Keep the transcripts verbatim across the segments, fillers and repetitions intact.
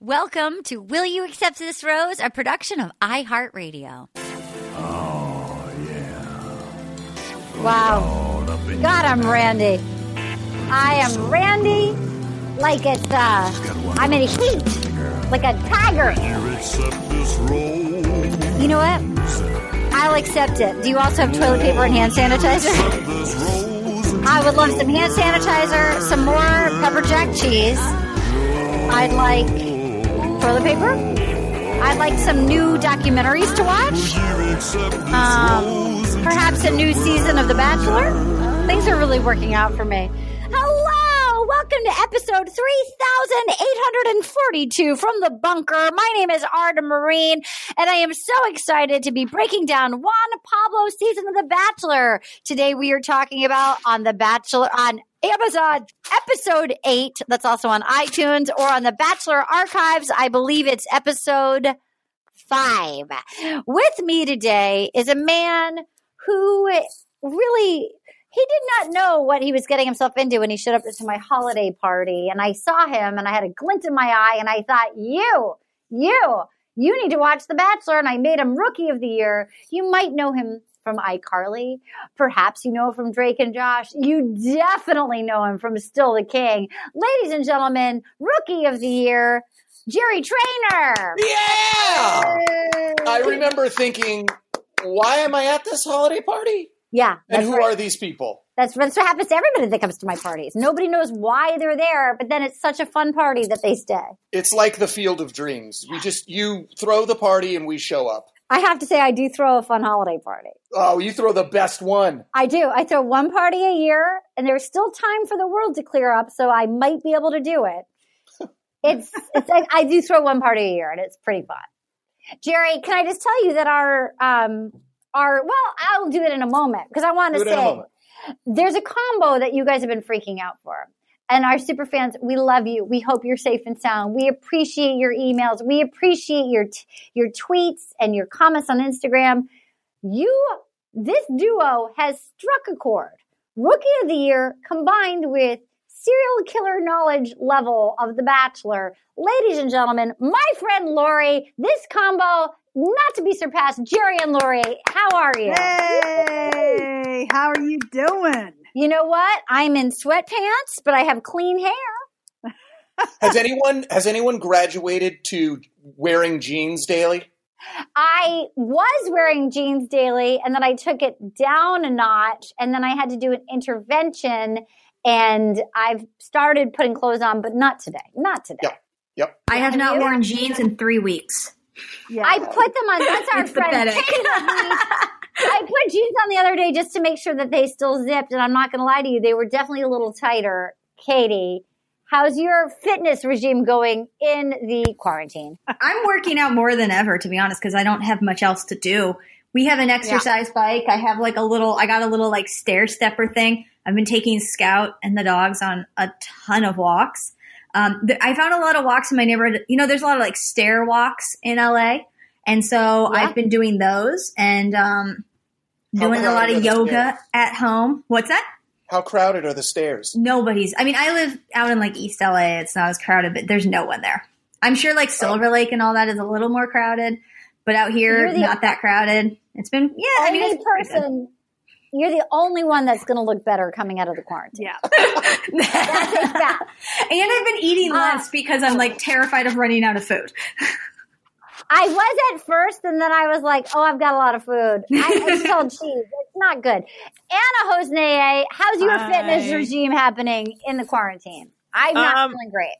Welcome to Will You Accept This Rose, a production of iHeartRadio. Oh, yeah. Wow. God, I'm Randy. I am Randy like it's, uh, I'm in heat, like a tiger. You know what? I'll accept it. Do you also have toilet paper and hand sanitizer? I would love some hand sanitizer, some more pepper jack cheese. I'd like toilet paper. I'd like some new documentaries to watch. Um, perhaps a new season of The Bachelor. Things are really working out for me. Hello! Welcome to episode three thousand eight hundred forty-two from the bunker. My name is Arden Myrin, and I am so excited to be breaking down Juan Pablo's season of The Bachelor. Today we are talking about on The Bachelor on Amazon episode eight, that's also on iTunes or on the Bachelor Archives. I believe it's episode five. With me today is a man who really, he did not know what he was getting himself into when he showed up to my holiday party. And I saw him and I had a glint in my eye and I thought, you, you, you need to watch The Bachelor. And I made him Rookie of the Year. You might know him from iCarly. Perhaps you know him from Drake and Josh. You definitely know him from Still the King. Ladies and gentlemen, Rookie of the Year, Jerry Traynor. Yeah! Yay! I remember thinking, why am I at this holiday party? Yeah. And who right. are these people? That's, that's what happens to everybody that comes to my parties. Nobody knows why they're there, but then it's such a fun party that they stay. It's like the Field of Dreams. You just, you throw the party and we show up. I have to say, I do throw a fun holiday party. Oh, you throw the best one. I do. I throw one party a year, and there's still time for the world to clear up, so I might be able to do it. It's, it's I, I do throw one party a year, and it's pretty fun. Jerry, can I just tell you that our, um, our well, I'll do it in a moment, because I want to say there's a combo that you guys have been freaking out for. And our super fans, we love you. We hope you're safe and sound. We appreciate your emails. We appreciate your t- your tweets and your comments on Instagram. You, this duo has struck a chord. Rookie of the Year combined with serial killer knowledge level of The Bachelor. Ladies and gentlemen, my friend Lori, this combo, not to be surpassed. Jerry and Lori, how are you? Hey, how are you doing? You know what? I'm in sweatpants, but I have clean hair. Has anyone has anyone graduated to wearing jeans daily? I was wearing jeans daily, and then I took it down a notch, and then I had to do an intervention, And I've started putting clothes on, but not today. Not today. Yep. Yep. I have and not you? worn jeans in three weeks. Yeah. I put them on. That's our friend. I put jeans on the other day just to make sure that they still zipped. And I'm not going to lie to you. They were definitely a little tighter. Katie, how's your fitness regime going in the quarantine? I'm working out more than ever, to be honest, because I don't have much else to do. We have an exercise yeah. bike. I have like a little, I got a little like stair stepper thing. I've been taking Scout and the dogs on a ton of walks. Um, I found a lot of walks in my neighborhood. You know, there's a lot of like stair walks in L A. And so yeah. I've been doing those and um, doing a lot of yoga at home. What's that? How crowded are the stairs? Nobody's. I mean, I live out in like East L A. It's not as crowded, but there's no one there. I'm sure like Silver oh. Lake and all that is a little more crowded, but out here, the, not that crowded. It's been, yeah. I mean, it's person. You're the only one that's going to look better coming out of the quarantine. Yeah. That's a fact. And I've been eating less because I'm like terrified of running out of food. I was at first, and then I was like, oh, I've got a lot of food. I, I told cheese. It's not good. Anna Hosneye, how's your Hi. fitness regime happening in the quarantine? I'm not um, feeling great.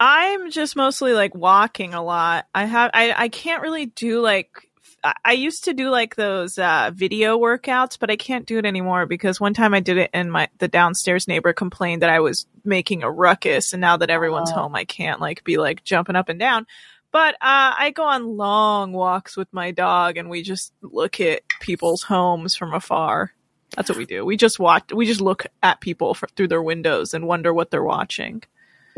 I'm just mostly like walking a lot. I have. I, I can't really do like I used to do like those uh, video workouts, but I can't do it anymore because one time I did it and my the downstairs neighbor complained that I was making a ruckus. And now that everyone's oh. home, I can't like be like jumping up and down. But uh, I go on long walks with my dog and we just look at people's homes from afar. That's what we do. We just watch. We just look at people for, through their windows and wonder what they're watching.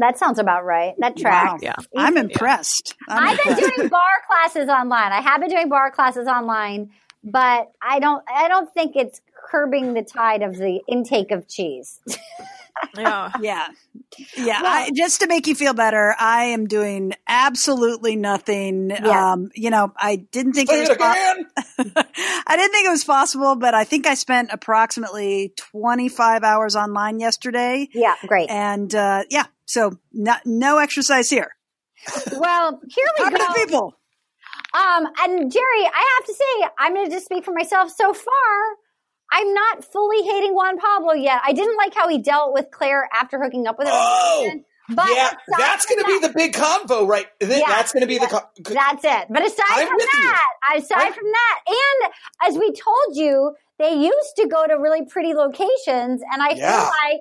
That sounds about right. That tracks. Wow. Yeah. I'm impressed. I'm I've impressed. been doing bar classes online. I have been doing bar classes online, but I don't I don't think it's curbing the tide of the intake of cheese. Yeah. Yeah. Yeah. Well, I, just to make you feel better, I am doing absolutely nothing. Yeah. Um, you know, I didn't think Say it was it po- I didn't think it was possible, but I think I spent approximately twenty-five hours online yesterday. Yeah, great. And uh, yeah. So not, no exercise here. Well, here we Talk go. To the people. Um, and Jerry, I have to say, I'm going to just speak for myself. So far, I'm not fully hating Juan Pablo yet. I didn't like how he dealt with Claire after hooking up with her. Oh, but yeah, that's going to that, be the big convo, right? Yeah, that's going to be yeah, the con- That's it. But aside I'm from that, you. aside I'm- from that, and as we told you, they used to go to really pretty locations, and I yeah. feel like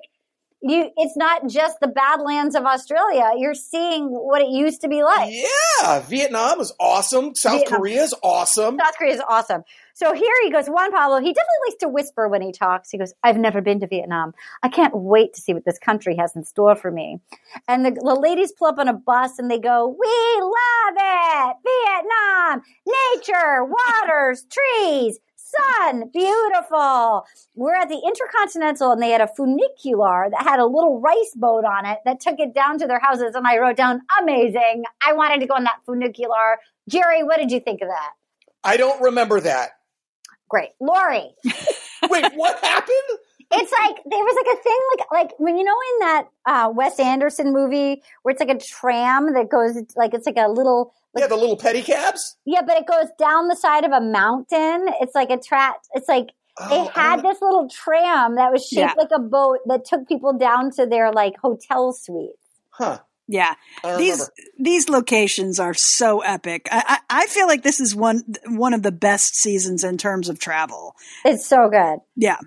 You, it's not just the Badlands of Australia. You're seeing what it used to be like. Yeah. Vietnam is awesome. South Vietnam. Korea is awesome. South Korea is awesome. So here he goes, Juan Pablo, he definitely likes to whisper when he talks. He goes, I've never been to Vietnam. I can't wait to see what this country has in store for me. And the, the ladies pull up on a bus and they go, we love it. Vietnam, nature, waters, trees. Sun, beautiful. We're at the Intercontinental and they had a funicular that had a little rice boat on it that took it down to their houses. And I wrote down, amazing. I wanted to go on that funicular. Jerry, what did you think of that? I don't remember that. Great. Lori. Wait, what happened? It's like, there was like a thing, like, like when, you know, in that uh, Wes Anderson movie where it's like a tram that goes, like, it's like a little. Like, yeah, the little pedicabs? Yeah, but it goes down the side of a mountain. It's like a trap. It's like oh, they had this little tram that was shaped yeah. like a boat that took people down to their, like, hotel suites. Huh. Yeah. These these locations are so epic. I, I, I feel like this is one one of the best seasons in terms of travel. It's so good. Yeah.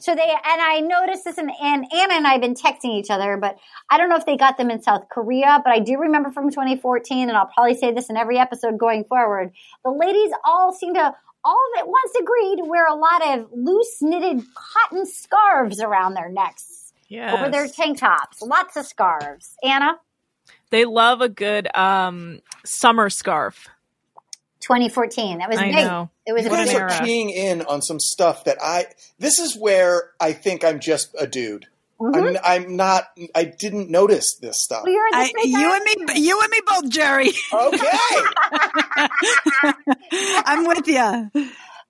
So they, and I noticed this, and, and Anna and I have been texting each other, but I don't know if they got them in South Korea, but I do remember from twenty fourteen, and I'll probably say this in every episode going forward, the ladies all seem to, all at once agreed to wear a lot of loose knitted cotton scarves around their necks, yes. over their tank tops, lots of scarves. Anna? They love a good um, summer scarf. twenty fourteen. That was I big. Know. It was you a guys big are keying in on some stuff that I. This is where I think I'm just a dude. Mm-hmm. I'm, I'm not. I didn't notice this stuff. Well, you're I, you and me. You and me both, Jerry. Okay. I'm with you.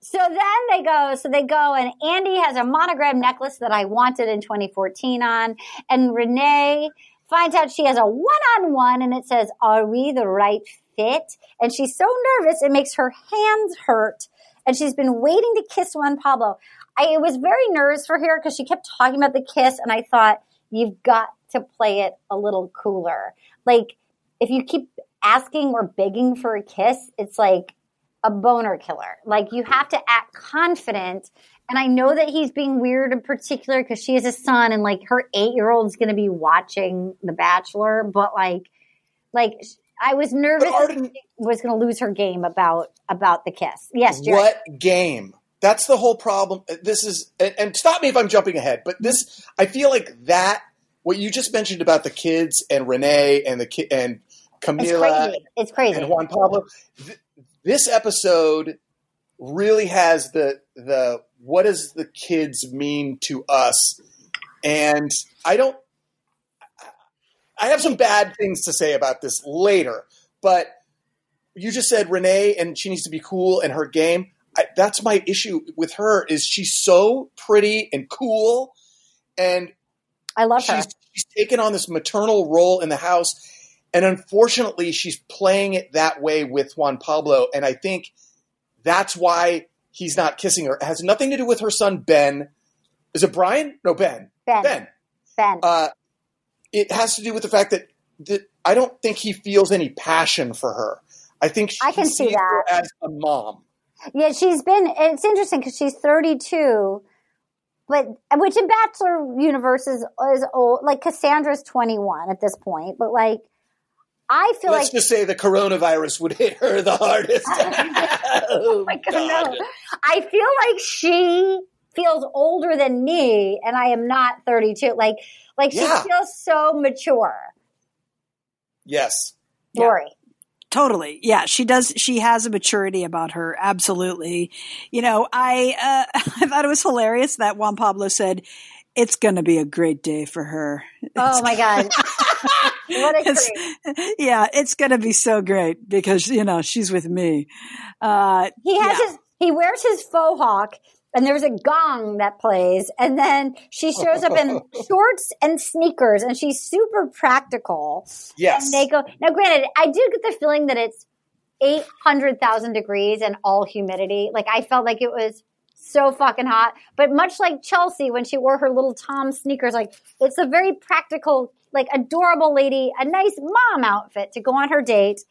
So then they go. So they go, and Andi has a monogram necklace that I wanted in twenty fourteen on, and Renee finds out she has a one-on-one, and it says, "Are we the right fit?" Fit, and she's so nervous it makes her hands hurt, and she's been waiting to kiss Juan Pablo. I was very nervous for her because she kept talking about the kiss, and I thought, you've got to play it a little cooler. Like, if you keep asking or begging for a kiss, it's like a boner killer. Like, you have to act confident. And I know that he's being weird in particular because she has a son, and like her eight-year-old's going to be watching The Bachelor. But like, like I was nervous Arden- that she was going to lose her game about about the kiss. Yes, Jerry. What game? That's the whole problem. This is, and stop me if I'm jumping ahead, but this, I feel like that, what you just mentioned about the kids and Renee and the ki- and Camila, it's crazy. It's crazy. And Juan Pablo. Th- this episode really has the the what does the kids mean to us? And I don't. I have some bad things to say about this later, but you just said Renee and she needs to be cool in her game. I, that's my issue with her is she's so pretty and cool, and I love she's, her. She's taken on this maternal role in the house, and unfortunately, she's playing it that way with Juan Pablo, and I think that's why he's not kissing her. It has nothing to do with her son Ben. Is it Brian? No, Ben. Ben. Ben. Ben. Uh, it has to do with the fact that, that I don't think he feels any passion for her. I think she I can sees see that. her as a mom. Yeah, she's been – it's interesting because she's thirty-two, but which in Bachelor universe is, is old. Like Cassandra's twenty-one at this point, but like I feel Let's like – Let's just say the coronavirus would hit her the hardest. Oh, my God, God. No. I feel like she feels older than me, and I am not thirty-two. Like, like she yeah. feels so mature. Yes. Lori. Yeah. Totally. Yeah, she does. She has a maturity about her. Absolutely. You know, I uh, I thought it was hilarious that Juan Pablo said, it's going to be a great day for her. It's, oh, my God. What a treat. Yeah, it's going to be so great because, you know, she's with me. Uh, he has yeah. his, he wears his faux hawk. And there's a gong that plays. And then she shows up in shorts and sneakers. And she's super practical. Yes. And they go. Now, granted, I do get the feeling that it's eight hundred thousand degrees and all humidity. Like, I felt like it was so fucking hot. But much like Chelsea when she wore her little Tom sneakers, like, it's a very practical, like, adorable lady, a nice mom outfit to go on her date.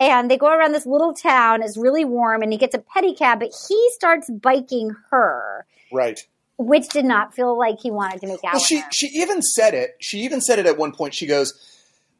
And they go around this little town. It's really warm, and he gets a pedicab, but he starts biking her. Right. Which did not feel like he wanted to make out well, she, with her. She even said it. She even said it at one point. She goes,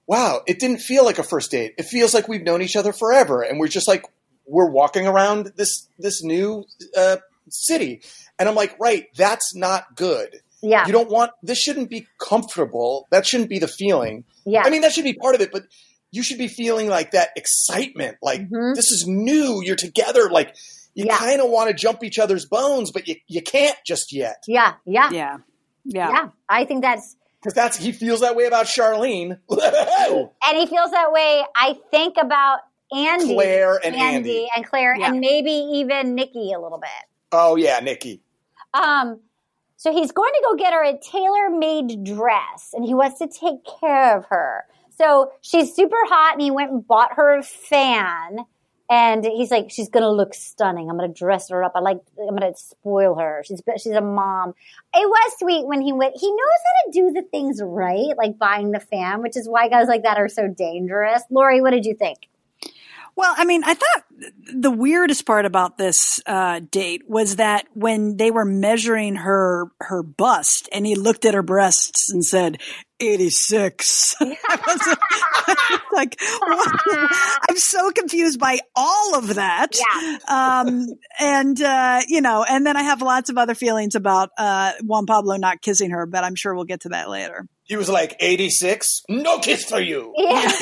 wow, it didn't feel like a first date. It feels like we've known each other forever, and we're just like we're walking around this this new uh, city. And I'm like, right, that's not good. Yeah. You don't want – this shouldn't be comfortable. That shouldn't be the feeling. Yeah. I mean, that should be part of it, but – you should be feeling like that excitement, like mm-hmm. this is new. You're together. Like you yeah. kind of want to jump each other's bones, but you, you can't just yet. Yeah, yeah, yeah, yeah. yeah. I think that's because that's he feels that way about Sharleen, and he feels that way. I think about Andi, Clare, and Andi, Andi. and Clare, yeah. and maybe even Nikki a little bit. Oh yeah, Nikki. Um. So he's going to go get her a tailor-made dress, and he wants to take care of her. So she's super hot, and he went and bought her a fan. And he's like, she's going to look stunning. I'm going to dress her up. I like, I'm going to spoil her. She's she's a mom. It was sweet when he went. He knows how to do the things right, like buying the fan, which is why guys like that are so dangerous. Lori, what did you think? Well, I mean, I thought the weirdest part about this uh, date was that when they were measuring her her bust, and he looked at her breasts and said, eighty-six. Like, what? I'm so confused by all of that. Yeah. Um, and, uh, you know, and then I have lots of other feelings about uh, Juan Pablo not kissing her, but I'm sure we'll get to that later. He was like, eighty-six? No kiss for you. Yeah.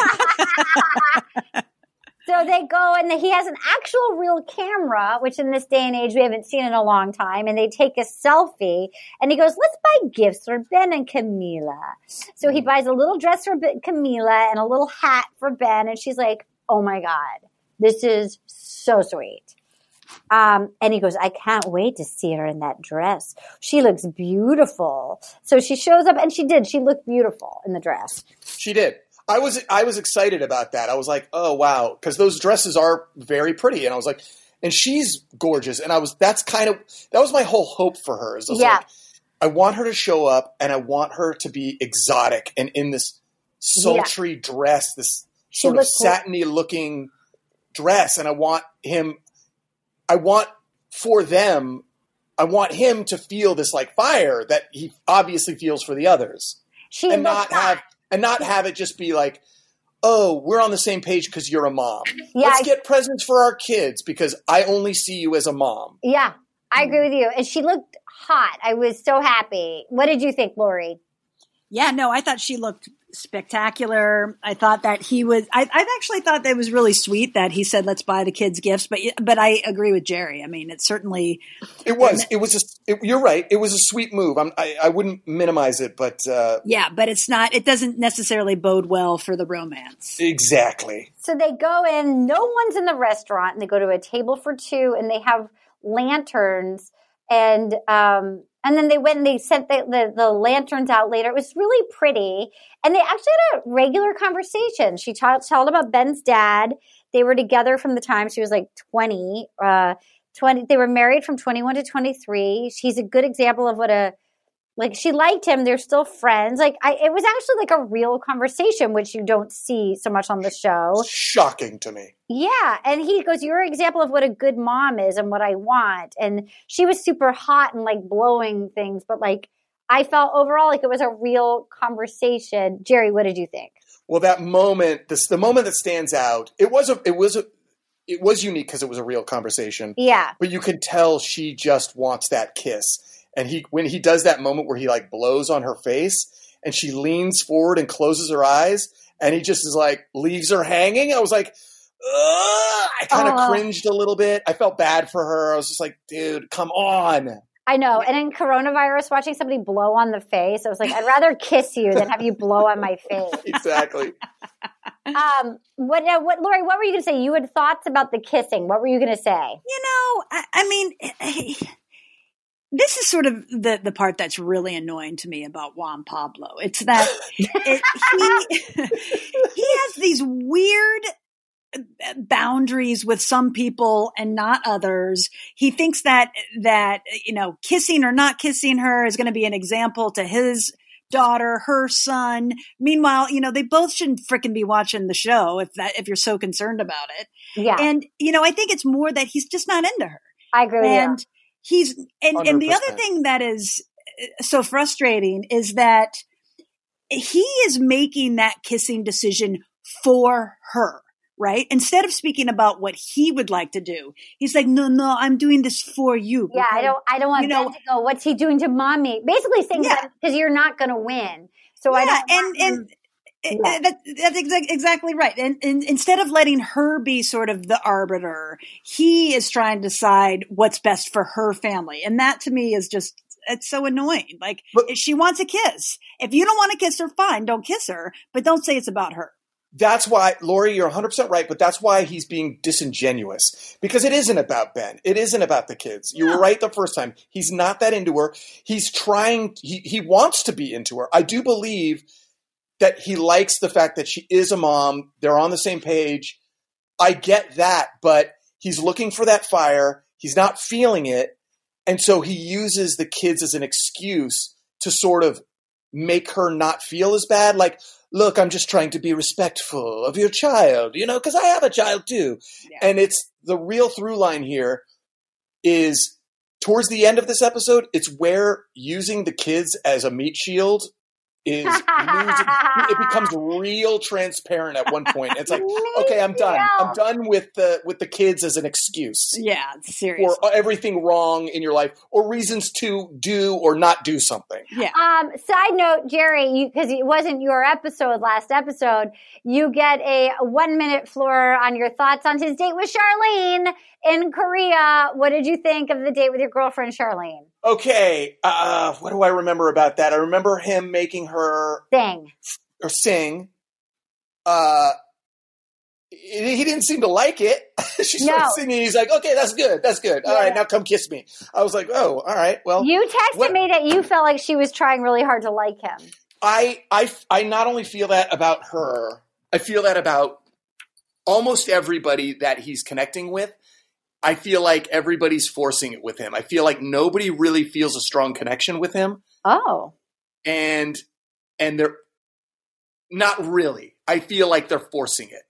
So they go, and he has an actual real camera, which in this day and age we haven't seen in a long time, and they take a selfie, and he goes, let's buy gifts for Ben and Camila. So he buys a little dress for Camila and a little hat for Ben, and she's like, oh, my God, this is so sweet. Um, and he goes, I can't wait to see her in that dress. She looks beautiful. So she shows up, and she did. She looked beautiful in the dress. She did. I was I was excited about that. I was like, oh, wow, because those dresses are very pretty. And I was like, and she's gorgeous. And I was, that's kind of, that was my whole hope for her. Is I was yeah. like, I want her to show up and I want her to be exotic and in this sultry yeah. dress, this she sort of satiny cool. looking dress. And I want him, I want for them, I want him to feel this like fire that he obviously feels for the others, she and not that. have, and not have it just be like, oh, we're on the same page because you're a mom. Yeah, Let's I, get presents for our kids because I only see you as a mom. Yeah, I agree with you. And she looked hot. I was so happy. What did you think, Lori? Yeah, no, I thought she looked spectacular. I thought that he was – I I actually thought that it was really sweet that he said let's buy the kids gifts. But but I agree with Jerry. I mean, it certainly – It was. And, it was a, it, you're right. It was a sweet move. I'm, I, I wouldn't minimize it, but uh, – Yeah, but it's not – it doesn't necessarily bode well for the romance. Exactly. So they go in. No one's in the restaurant, and they go to a table for two, and they have lanterns, and um And then they went and they sent the, the, the lanterns out later. It was really pretty. And they actually had a regular conversation. She talked told about Ben's dad. They were together from the time she was like twenty. Uh, twenty. They were married from twenty-one to twenty-three. She's a good example of what a – like she liked him. They're still friends. Like I, it was actually like a real conversation, which you don't see so much on the show. Shocking to me. Yeah. And he goes, you're an example of what a good mom is and what I want. And she was super hot and like blowing things. But like I felt overall like it was a real conversation. Jerry, what did you think? Well, that moment, this, the moment that stands out, it was a, it was a, it was unique because it was a real conversation. Yeah. But you can tell she just wants that kiss. And he, when he does that moment where he like blows on her face and she leans forward and closes her eyes and he just is like leaves her hanging. I was like, Ugh, I kind of oh. cringed a little bit. I felt bad for her. I was just like, dude, come on. I know. And in coronavirus, watching somebody blow on the face, I was like, I'd rather kiss you than have you blow on my face. Exactly. um, what, uh, what, Lori, what were you going to say? You had thoughts about the kissing. What were you going to say? You know, I, I mean, I, this is sort of the, the part that's really annoying to me about Juan Pablo. It's that it, he, he has these weird – boundaries with some people and not others. He thinks that, that, you know, kissing or not kissing her is going to be an example to his daughter, her son. Meanwhile, you know, they both shouldn't fricking be watching the show if that, if you're so concerned about it. Yeah. And, you know, I think it's more that he's just not into her. I agree with you. And he's, and, and the other thing that is so frustrating is that he is making that kissing decision for her. Right? Instead of speaking about what he would like to do, he's like, no, no, I'm doing this for you. Because, yeah, I don't I don't want you know, Ben to go, what's he doing to mommy? Basically saying yeah. that because you're not going to win. So yeah, I don't want and, and yeah. that, that's exa- exactly right. And, and instead of letting her be sort of the arbiter, he is trying to decide what's best for her family. And that to me is just, it's so annoying. Like, but, if she wants a kiss. If you don't want to kiss her, fine, don't kiss her, but don't say it's about her. That's why, Lori, you're one hundred percent right, but that's why he's being disingenuous because it isn't about Ben. It isn't about the kids. You yeah. were right the first time. He's not that into her. He's trying – he he wants to be into her. I do believe that he likes the fact that she is a mom. They're on the same page. I get that, but he's looking for that fire. He's not feeling it, and so he uses the kids as an excuse to sort of make her not feel as bad. Like – look, I'm just trying to be respectful of your child, you know, because I have a child too. Yeah. And it's the real through line here is towards the end of this episode, it's where using the kids as a meat shield is losing, it becomes real transparent at one point. It's like, okay, I'm done. I'm done with the with the kids as an excuse. Yeah, seriously. Or everything wrong in your life, or reasons to do or not do something. Yeah. Um. Side note, Jerry, because it wasn't your episode last episode, you get a one minute floor on your thoughts on his date with Sharleen in Korea. What did you think of the date with your girlfriend, Sharleen? Okay, uh, what do I remember about that? I remember him making her sing. Or sing. Uh, he didn't seem to like it. She started no. singing. He's like, okay, that's good. That's good. All yeah. right, now come kiss me. I was like, oh, all right. Well, you texted what? me that you felt like she was trying really hard to like him. I, I, I not only feel that about her, I feel that about almost everybody that he's connecting with. I feel like everybody's forcing it with him. I feel like nobody really feels a strong connection with him. Oh. And and they're not really. I feel like they're forcing it.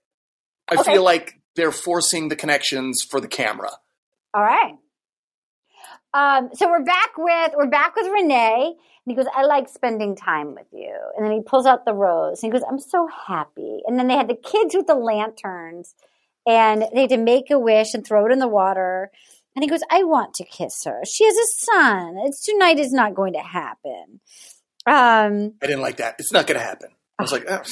I okay. feel like they're forcing the connections for the camera. All right. Um, so we're back with we're back with Renee. And he goes, I like spending time with you. And then he pulls out the rose. And he goes, I'm so happy. And then they had the kids with the lanterns. And they had to make a wish and throw it in the water. And he goes, I want to kiss her. She has a son. It's tonight is not going to happen. Um, I didn't like that. It's not going to happen. I was like, oh,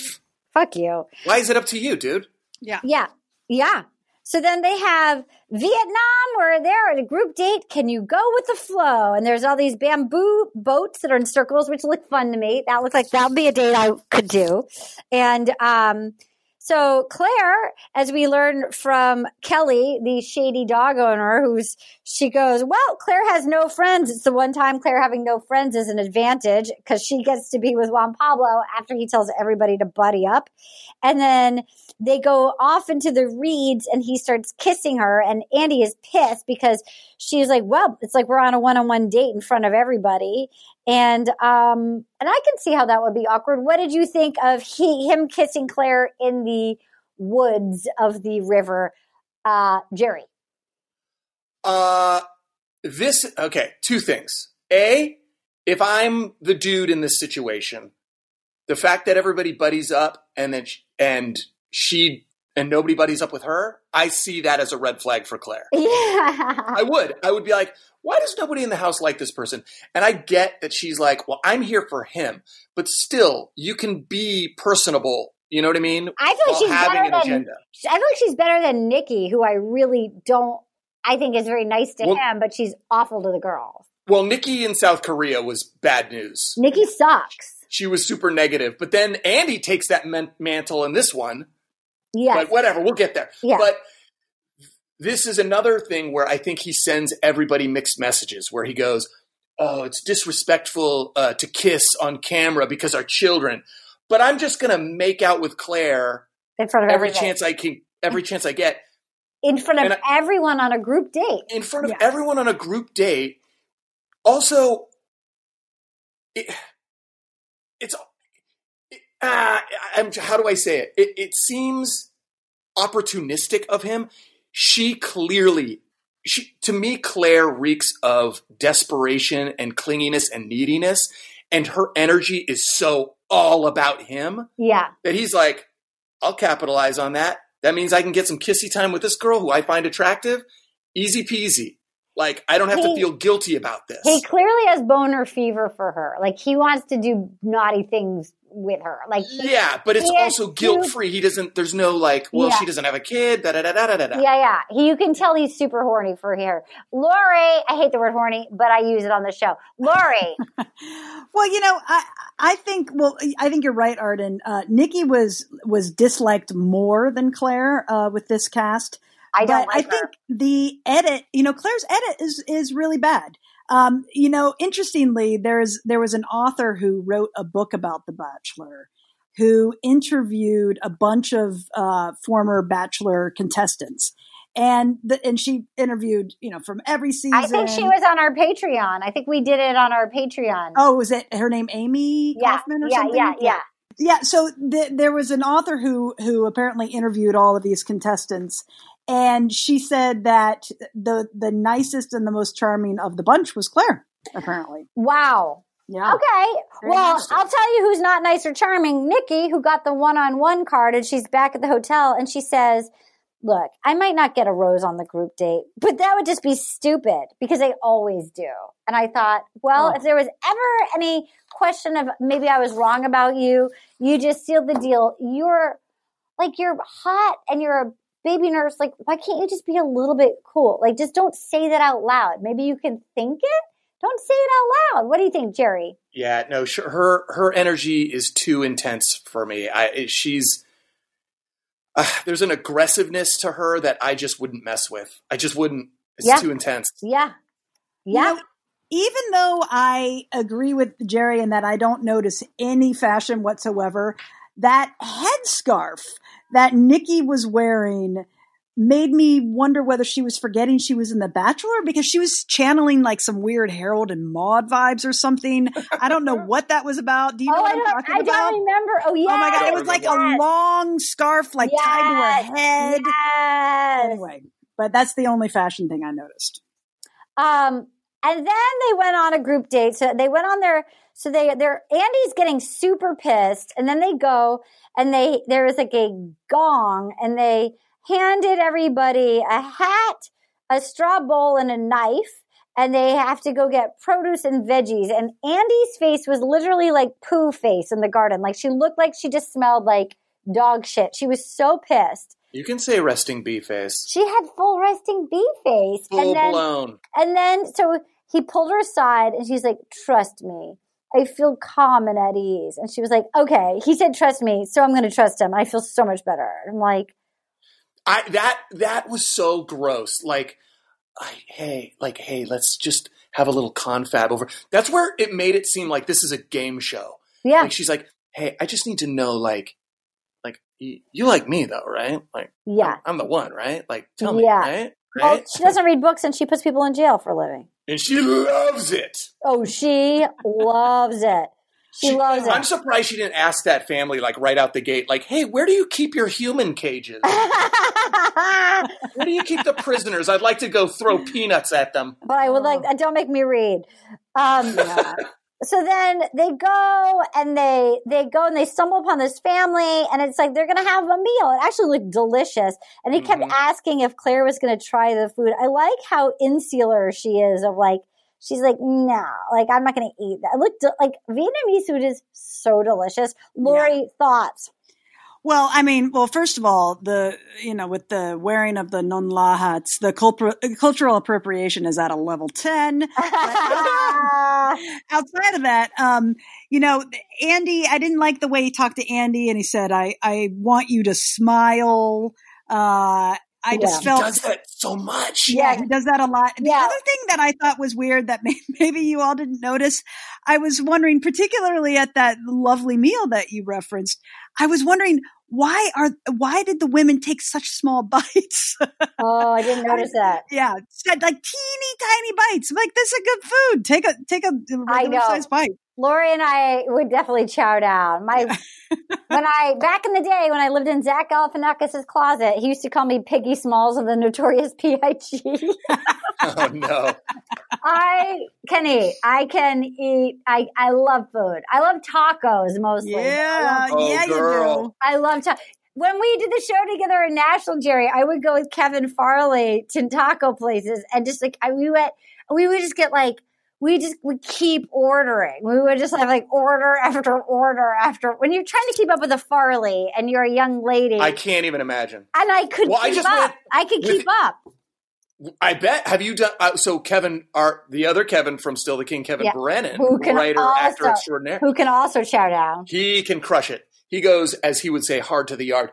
fuck you. Why is it up to you, dude? Yeah. Yeah. Yeah. So then they have Vietnam where they're at a group date. Can you go with the flow? And there's all these bamboo boats that are in circles, which look fun to me. That looks like that would be a date I could do. And um, so Claire, as we learn from Kelly, the shady dog owner, who's she goes, well, Claire has no friends. It's the one time Claire having no friends is an advantage because she gets to be with Juan Pablo after he tells everybody to buddy up. And then they go off into the reeds and he starts kissing her and Andi is pissed because she's like, well, it's like we're on a one-on-one date in front of everybody. And um, and I can see how that would be awkward. What did you think of he him kissing Claire in the woods of the river, uh, Jerry? Uh, this – okay, two things. A, if I'm the dude in this situation, the fact that everybody buddies up and then she, and she and nobody buddies up with her, I see that as a red flag for Claire. Yeah. I would. I would be like, why does nobody in the house like this person? And I get that she's like, well, I'm here for him. But still, you can be personable. You know what I mean? I feel like she's better than, agenda. I feel like she's better than Nikki, who I really don't – I think is very nice to well, him, but she's awful to the girls. Well, Nikki in South Korea was bad news. Nikki sucks. She was super negative. But then Andi takes that man- mantle in this one. Yeah. But whatever, we'll get there. Yeah. But – this is another thing where I think he sends everybody mixed messages where he goes, oh, it's disrespectful uh, to kiss on camera because our children. But I'm just going to make out with Claire in front of every everyone. chance I can, every chance I get. In front of and everyone I, on a group date. In front of yeah. everyone on a group date. Also, it, it's it, – uh, I'm, how do I say it? It, it seems opportunistic of him. She clearly, she, to me, Claire reeks of desperation and clinginess and neediness. And her energy is so all about him. Yeah. That he's like, I'll capitalize on that. That means I can get some kissy time with this girl who I find attractive. Easy peasy. Like, I don't have he, to feel guilty about this. He clearly has boner fever for her. Like, he wants to do naughty things with her. Like, he, yeah, but it's also guilt-free. He doesn't, there's no like, well, yeah. she doesn't have a kid, da-da-da-da-da-da. Yeah, yeah. He, you can tell he's super horny for her. Lori, I hate the word horny, but I use it on the show. Lori. Well, you know, I I think, well, I think you're right, Arden. Uh, Nikki was, was disliked more than Claire uh, with this cast. I don't but like I think her. The edit, you know, Claire's edit is, is really bad. Um, you know, interestingly, there's, there was an author who wrote a book about The Bachelor who interviewed a bunch of, uh, former Bachelor contestants and, the, and she interviewed, you know, from every season. I think she was on our Patreon. I think we did it on our Patreon. Oh, was it her name? Amy yeah, Kaufman or yeah, something? Yeah. Yeah. Yeah. Yeah. So th- there was an author who, who apparently interviewed all of these contestants. And she said that the the nicest and the most charming of the bunch was Claire, apparently. Wow. Yeah. Okay. Very well, I'll tell you who's not nice or charming. Nikki, who got the one-on-one card, and she's back at the hotel, and she says, look, I might not get a rose on the group date, but that would just be stupid because they always do. And I thought, well, oh. if there was ever any question of maybe I was wrong about you, you just sealed the deal. You're like, you're hot and you're a baby nurse, like, why can't you just be a little bit cool? Like, just don't say that out loud. Maybe you can think it. Don't say it out loud. What do you think, Jerry? Yeah, no, sure. Her her energy is too intense for me. I she's uh, there's an aggressiveness to her that I just wouldn't mess with. I just wouldn't. It's yeah. too intense. Yeah, yeah. You know, even though I agree with Jerry in that I don't notice any fashion whatsoever, that headscarf that Nikki was wearing made me wonder whether she was forgetting she was in The Bachelor, because she was channeling like some weird Harold and Maude vibes or something. I don't know what that was about. Do you know oh, what I I'm talking I about? I don't remember. Oh, yeah. Oh, my God. It was like yes. a long scarf like yes. tied to her head. Yes. Anyway, but that's the only fashion thing I noticed. Um, and then they went on a group date. So they went on their – so they they're Andy's getting super pissed, and then they go and they there was like a gong, and they – handed everybody a hat, a straw bowl, and a knife, and they have to go get produce and veggies. And Andy's face was literally like poo face in the garden. Like she looked like she just smelled like dog shit. She was so pissed. You can say resting bee face. She had full resting bee face. Full and then, blown. And then so he pulled her aside, and she's like, trust me. I feel calm and at ease. And she was like, okay. He said, trust me, so I'm going to trust him. I feel so much better. I'm like, I, that, that was so gross. Like, I, hey, like, hey, let's just have a little confab over. That's where it made it seem like this is a game show. Yeah. Like she's like, hey, I just need to know, like, like you, you like me though, right? Like, yeah, I'm, I'm the one, right? Like, tell me, yeah. right? Right? Well, she doesn't read books, and she puts people in jail for a living. And she loves it. Oh, she loves it. She, she loves it. I'm surprised she didn't ask that family, like, right out the gate, like, hey, where do you keep your human cages? Where do you keep the prisoners? I'd like to go throw peanuts at them. But I would like – don't make me read. Um, yeah. So then they go and they they go and they stumble upon this family, and it's like they're going to have a meal. It actually looked delicious. And he kept mm-hmm. asking if Claire was going to try the food. I like how insular she is of, like, she's like, no, like, I'm not going to eat that. Look, like, Vietnamese food is so delicious. Lori, yeah. thoughts? Well, I mean, well, first of all, the, you know, with the wearing of the non la hats, the culpr- cultural appropriation is at a level ten. But, uh, outside of that, um, you know, Andy, I didn't like the way he talked to Andy, and he said, I, I want you to smile. Uh, I yeah. just felt he does that so much. Yeah, he does that a lot. And yeah. the other thing that I thought was weird that maybe you all didn't notice, I was wondering, particularly at that lovely meal that you referenced, I was wondering why are why did the women take such small bites? Oh, I didn't notice that. Yeah, like teeny tiny bites. I'm like, this is good food. Take a take a regular size bite. Lori and I would definitely chow down. My when I back in the day when I lived in Zach Galifianakis's closet, he used to call me Piggy Smalls of the Notorious P I G Oh no! I can eat. I can eat. I, I love food. I love tacos mostly. Yeah, oh, yeah, girl. You do. I love tacos. When we did the show together in Nashville, Jerry, I would go with Kevin Farley to taco places, and just like I, we went, we would just get like. We just would keep ordering. We would just have like order after order after. When you're trying to keep up with a Farley and you're a young lady, I can't even imagine. And I could well, keep I just up. I could with, keep up. I bet. Have you done uh, so? Kevin, our the other Kevin from Still the King, Kevin yeah. Brennan, who can writer, also, actor extraordinaire, who can also chow down. He can crush it. He goes, as he would say, hard to the yard.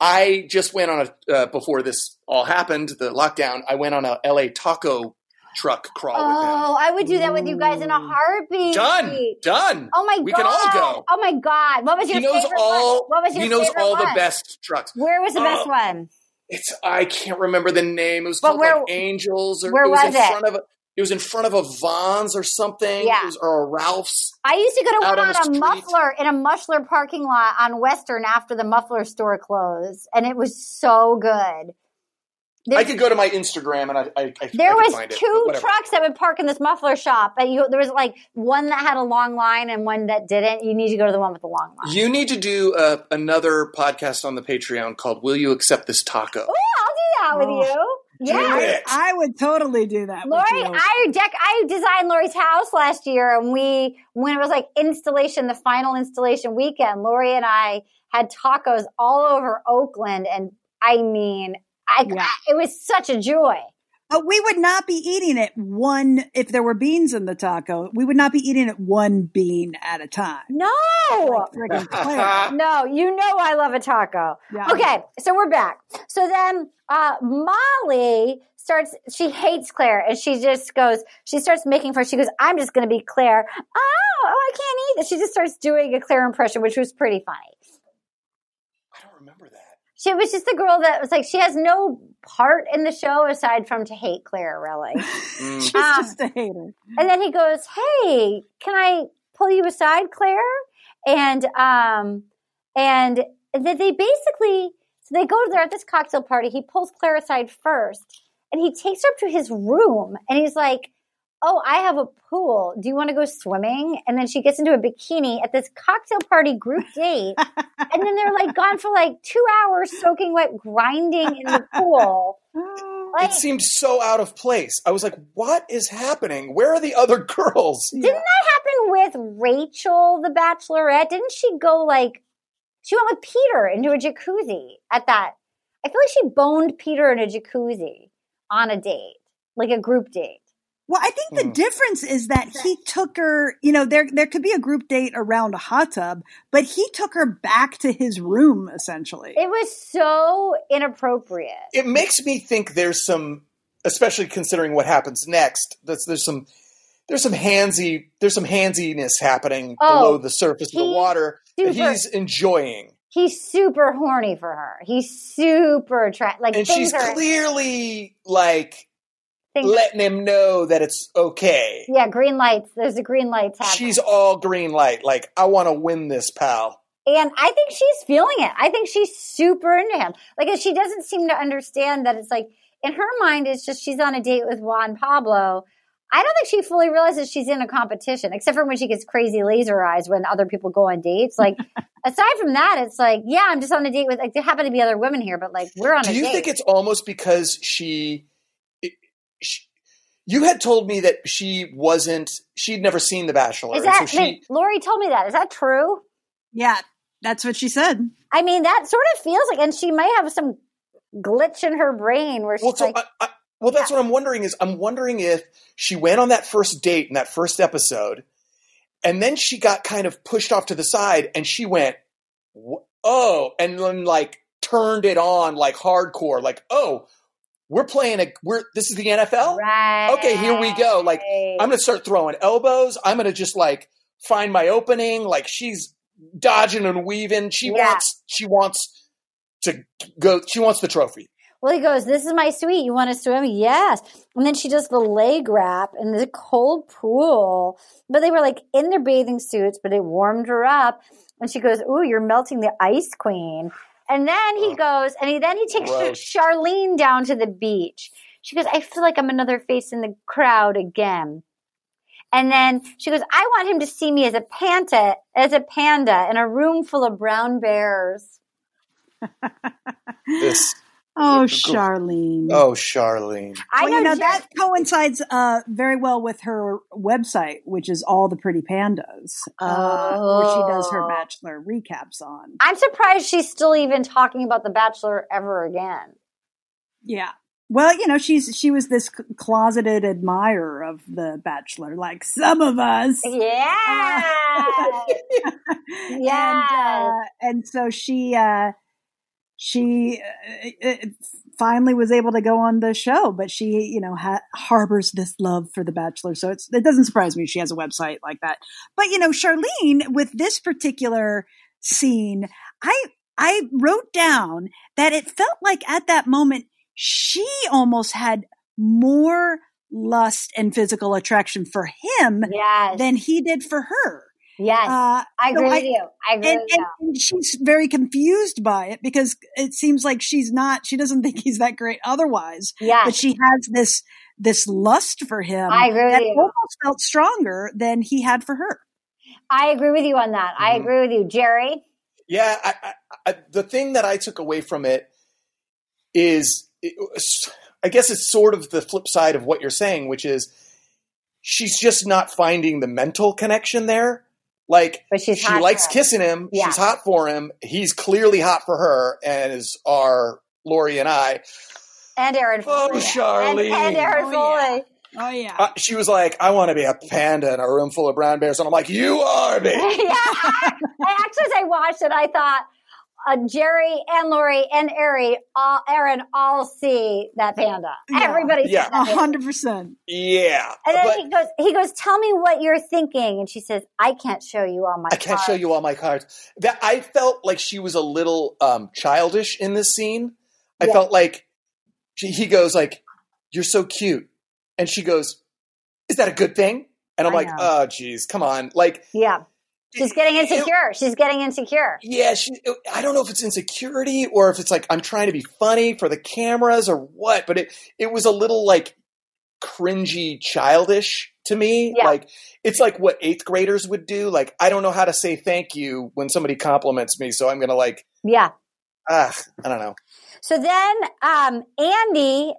I just went on a uh, before this all happened, the lockdown. I went on a L A taco truck crawl oh, with him. Oh, I would do that with you guys in a heartbeat. Done. Done. Oh my god. We can all go. Oh my god. What was your he knows favorite all, one? What was your he knows all one? The best trucks. Where was the uh, best one? It's I can't remember the name. It was but called where, like Angels or where it was, was in it? Front of a, it was in front of a Vons or something. Yeah. It was, or a Ralph's. I used to go to one on, on a muffler in a muffler parking lot on Western after the muffler store closed, and it was so good. There's, I could go to my Instagram and I, I, I there I was find two it, trucks that would park in this muffler shop, and you, there was like one that had a long line and one that didn't. You need to go to the one with the long line. You need to do uh, another podcast on the Patreon called "Will You Accept This Taco?" Oh, I'll do that oh. with you. Yeah, I, I would totally do that. Lori, I dec- I designed Lori's house last year, and we when it was like installation, the final installation weekend, Lori and I had tacos all over Oakland, and I mean. I, yeah. I, it was such a joy. But we would not be eating it one, if there were beans in the taco, we would not be eating it one bean at a time. No. Like no, you know I love a taco. Yeah. Okay, so we're back. So then uh, Molly starts, she hates Claire, and she just goes, she starts making fun. She goes, I'm just going to be Claire. Oh, oh, I can't eat this. She just starts doing a Claire impression, which was pretty funny. I don't remember that. she was just the girl that was like, she has no part in the show aside from to hate Claire, really. Mm. She's um, just a hater. And then he goes, hey, can I pull you aside, Claire? And um, and then they basically, so they go, they're at this cocktail party. He pulls Claire aside first, and he takes her up to his room, and he's like, oh, I have a pool. Do you want to go swimming? And then she gets into a bikini at this cocktail party group date. And then they're like gone for like two hours soaking wet, grinding in the pool. Like, it seemed so out of place. I was like, what is happening? Where are the other girls? Didn't yeah. that happen with Rachel, the Bachelorette? Didn't she go like, she went with Peter into a jacuzzi at that. I feel like she boned Peter in a jacuzzi on a date, like a group date. Well, I think the mm. difference is that he took her, you know, there there could be a group date around a hot tub, but he took her back to his room, essentially. It was so inappropriate. It makes me think there's some, especially considering what happens next, there's, there's some there's some handsy, there's some handsiness happening oh, below the surface of the water super, that he's enjoying. He's super horny for her. He's super attractive. Like, and she's are- clearly like... Things. Letting him know that it's okay. Yeah, green lights. There's a green light tab. She's all green light. Like, I want to win this, pal. And I think she's feeling it. I think she's super into him. Like, she doesn't seem to understand that it's like, in her mind, it's just she's on a date with Juan Pablo. I don't think she fully realizes she's in a competition, except for when she gets crazy laser eyes when other people go on dates. Like, aside from that, it's like, yeah, I'm just on a date with, like, there happen to be other women here, but like, we're on Do a date. Do you think it's almost because she... She, you had told me that she wasn't – she'd never seen The Bachelor. Is that, so she, I mean, Lori told me that. Is that true? Yeah, that's what she said. I mean, that sort of feels like – and she might have some glitch in her brain where she's well, so like I, I, – Well, that's yeah. what I'm wondering is I'm wondering if she went on that first date in that first episode and then she got kind of pushed off to the side and she went, oh, and then like turned it on like hardcore, like, oh – We're playing a. We're this is the N F L, right? Okay, here we go. Like I'm gonna start throwing elbows. I'm gonna just like find my opening. Like she's dodging and weaving. She yeah. wants. She wants to go. She wants the trophy. Well, he goes, "This is my suite. You want to swim? Yes." And then she does the leg wrap in the cold pool. But they were like in their bathing suits, but it warmed her up. And she goes, "Ooh, you're melting the ice queen." And then he goes, and he, then he takes Gross. Sharleen down to the beach. She goes, I feel like I'm another face in the crowd again. And then she goes, I want him to see me as a panda, as a panda in a room full of brown bears. This, oh, Sharleen. Oh, Sharleen. I well, know, you know that coincides uh, very well with her website, which is All the Pretty Pandas, uh, oh. where she does her Bachelor recaps on. I'm surprised she's still even talking about The Bachelor ever again. Yeah. Well, you know, she's she was this closeted admirer of The Bachelor, like some of us. Yeah. Uh, yeah. And, uh, and so she... Uh, She uh, finally was able to go on the show, but she, you know, ha- harbors this love for The Bachelor. So it's, it doesn't surprise me she has a website like that. But, you know, Sharleen, with this particular scene, I I wrote down that it felt like at that moment, she almost had more lust and physical attraction for him yes. than he did for her. Yes, uh, I agree so I, with you. I agree and, with you. And she's very confused by it because it seems like she's not, she doesn't think he's that great otherwise. Yes. But she has this this lust for him I agree with that you. Almost felt stronger than he had for her. I agree with you on that. Mm-hmm. I agree with you. Jerry? Yeah, I, I, I, the thing that I took away from it is, it, I guess it's sort of the flip side of what you're saying, which is she's just not finding the mental connection there. Like, she likes kissing him. Yeah. She's hot for him. He's clearly hot for her, as are Lori and I. And Aaron Foley. Oh, Sharleen. And, and Aaron Foley. Oh, yeah. Oh, yeah. Uh, she was like, I want to be a panda in a room full of brown bears. And I'm like, you are me. Yeah. I, I actually, as I watched it, I thought, Uh, Jerry and Lori and Ari, all, Aaron all see that panda. Yeah. Everybody sees yeah. that panda. one hundred percent. Yeah. And then but, he goes, he goes, tell me what you're thinking. And she says, I can't show you all my I cards. I can't show you all my cards. That I felt like she was a little um, childish in this scene. I yeah. felt like she, he goes like, you're so cute. And she goes, is that a good thing? And I'm I like, know. oh, geez, come on. Like, yeah. She's getting insecure. It, She's getting insecure. Yeah. She, it, I don't know if it's insecurity or if it's like I'm trying to be funny for the cameras or what, but it, it was a little like cringy, childish to me. Yeah. Like it's like what eighth graders would do. Like, I don't know how to say thank you when somebody compliments me. So I'm going to like, yeah. Ah, I don't know. So then um, Andi,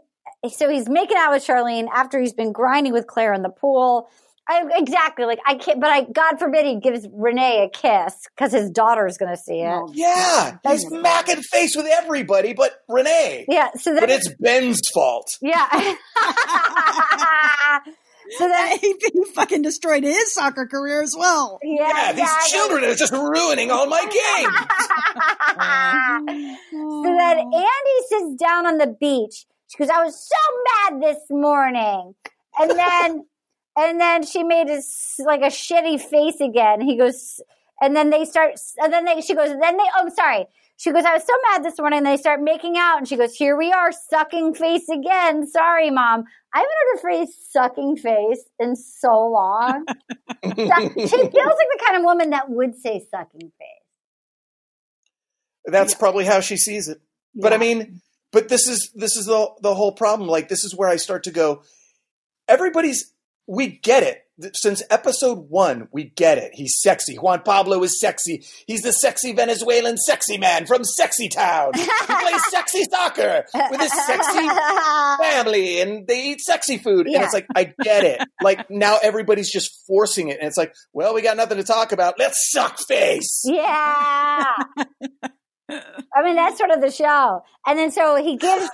so he's making out with Sharleen after he's been grinding with Claire in the pool. I, exactly. Like I can't, but I, God forbid he gives Renee a kiss because his daughter's going to see it. Yeah. That's he's macking face with everybody, but Renee. Yeah. So then, but it's Ben's fault. Yeah. So then he, he fucking destroyed his soccer career as well. Yeah. yeah these yeah, children are just ruining all my games. So then Andi sits down on the beach. She goes, I was so mad this morning. And then, And then she made his, like a shitty face again. He goes, and then they start, and then they, she goes, and then they, oh, I'm sorry. She goes, I was so mad this morning. And they start making out. And she goes, here we are, sucking face again. Sorry, Mom. I haven't heard the phrase sucking face in so long. She feels like the kind of woman that would say sucking face. That's yeah. probably how she sees it. But yeah. I mean, but this is, this is the the whole problem. Like, this is where I start to go, everybody's, we get it. Since episode one, we get it. He's sexy. Juan Pablo is sexy. He's the sexy Venezuelan sexy man from Sexy Town. He plays sexy soccer with his sexy family, and they eat sexy food. Yeah. And it's like, I get it. Like, now everybody's just forcing it. And it's like, well, we got nothing to talk about. Let's suck face. Yeah. I mean, that's sort of the show. And then so he gives...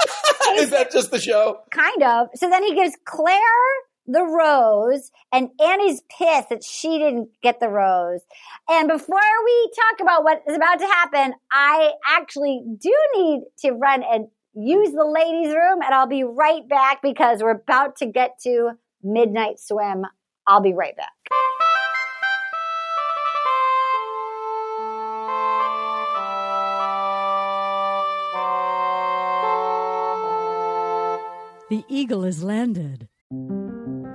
Is that just the show? Kind of. So then he gives Claire... the rose, and Annie's pissed that she didn't get the rose. And before we talk about what is about to happen, I actually do need to run and use the ladies' room, and I'll be right back because we're about to get to Midnight Swim. I'll be right back. The eagle has landed.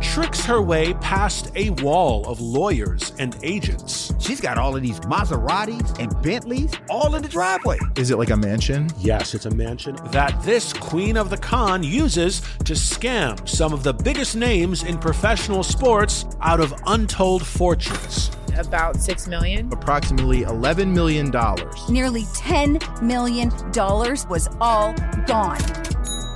Tricks her way past a wall of lawyers and agents. She's got all of these Maseratis and Bentleys all in the driveway. Is it like a mansion? Yes, it's a mansion. That this Queen of the Con uses to scam some of the biggest names in professional sports out of untold fortunes. About six million dollars. Approximately eleven million dollars. Nearly ten million dollars was all gone.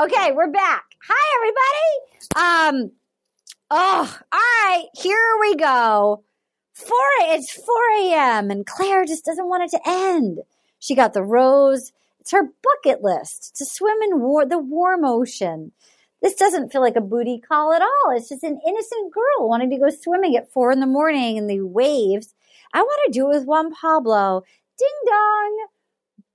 Okay, we're back. Hi, everybody. Um, oh, all right, here we go. Four, it's four a.m. and Claire just doesn't want it to end. She got the rose. It's her bucket list to swim in war, the warm ocean. This doesn't feel like a booty call at all. It's just an innocent girl wanting to go swimming at four in the morning in the waves. I want to do it with Juan Pablo. Ding dong.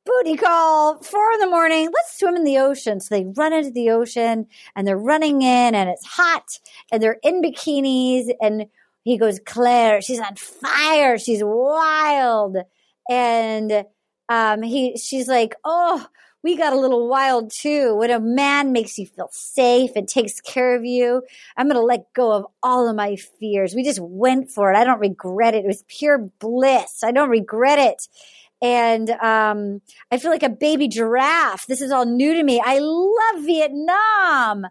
Booty call, four in the morning, let's swim in the ocean. So they run into the ocean and they're running in and it's hot and they're in bikinis. And he goes, Claire, she's on fire. She's wild. And um, he, she's like, oh, we got a little wild too. When a man makes you feel safe and takes care of you, I'm going to let go of all of my fears. We just went for it. I don't regret it. It was pure bliss. I don't regret it. And um, I feel like a baby giraffe. This is all new to me. I love Vietnam.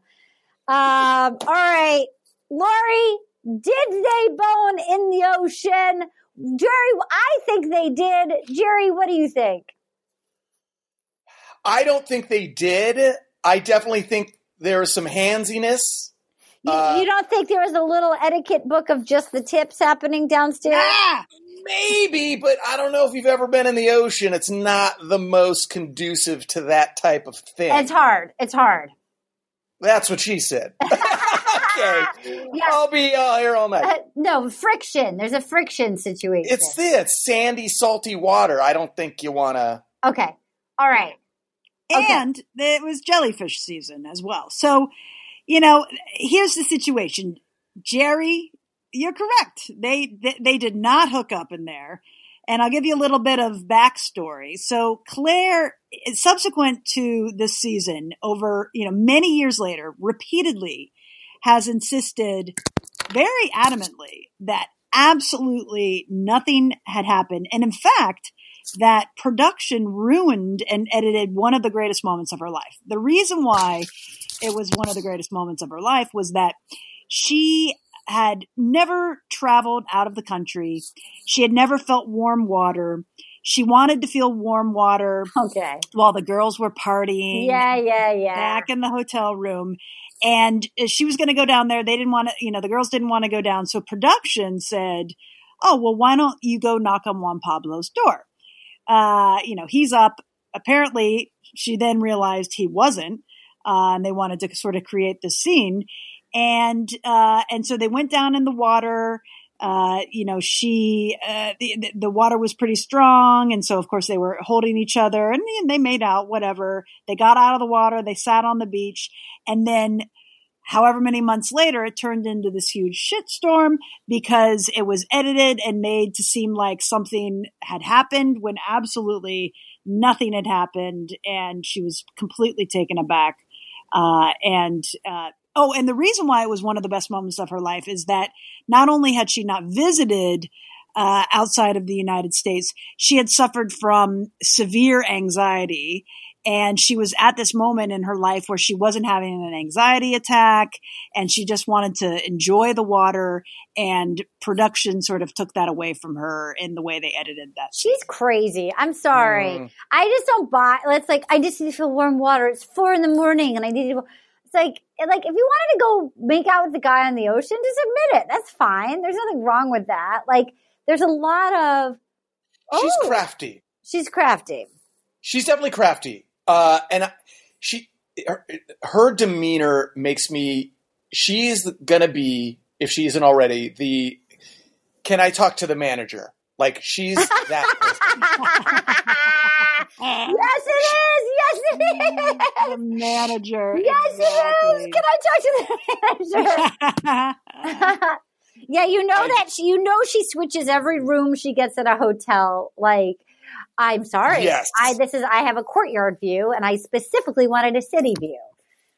Um, all right. Lori, did they bone in the ocean? Jerry, I think they did. Jerry, what do you think? I don't think they did. I definitely think there was some handsiness. You, uh, you don't think there was a little etiquette book of just the tips happening downstairs? Ah! Maybe, but I don't know if you've ever been in the ocean. It's not the most conducive to that type of thing. It's hard. It's hard. That's what she said. Okay. Yeah. I'll be uh, here all night. Uh, no, friction. There's a friction situation. It's this sandy, salty water. I don't think you want to. Okay. All right. And okay. It was jellyfish season as well. So, you know, here's the situation. Jerry. You're correct. They, they they did not hook up in there. And I'll give you a little bit of backstory. So Claire, subsequent to this season, over you know many years later, repeatedly has insisted very adamantly that absolutely nothing had happened. And in fact, that production ruined and edited one of the greatest moments of her life. The reason why it was one of the greatest moments of her life was that she had never traveled out of the country. She had never felt warm water. She wanted to feel warm water okay. while the girls were partying. Yeah, yeah, yeah. Back in the hotel room. And she was going to go down there. They didn't want to, you know, the girls didn't want to go down. So production said, oh, well, why don't you go knock on Juan Pablo's door? Uh, you know, he's up. Apparently, she then realized he wasn't. Uh, and they wanted to sort of create this scene. And, uh, and so they went down in the water. Uh, you know, she, uh, the, the water was pretty strong. And so, of course, they were holding each other and they made out, whatever. They got out of the water. They sat on the beach. And then, however many months later, it turned into this huge shitstorm because it was edited and made to seem like something had happened when absolutely nothing had happened. And she was completely taken aback. Uh, and, uh, Oh, and the reason why it was one of the best moments of her life is that not only had she not visited uh, outside of the United States, she had suffered from severe anxiety And she was at this moment in her life where she wasn't having an anxiety attack and she just wanted to enjoy the water, and production sort of took that away from her in the way they edited that. She's crazy. I'm sorry. Mm. I just don't buy – it's like I just need to feel warm water. It's four in the morning and I need to – it's like, like if you wanted to go make out with the guy on the ocean, just admit it. That's fine. There's nothing wrong with that. Like there's a lot of oh, – She's crafty. She's crafty. She's definitely crafty. Uh, and she, her, her demeanor makes me, she's gonna be, if she isn't already, the, can I talk to the manager? Like she's that person. Yes, it is. Yes, it is. The manager. Yes, exactly. It is. Can I talk to the manager? Yeah, you know I, that she, you know, she switches every room she gets at a hotel. Like, I'm sorry. Yes. I this is I have a courtyard view and I specifically wanted a city view.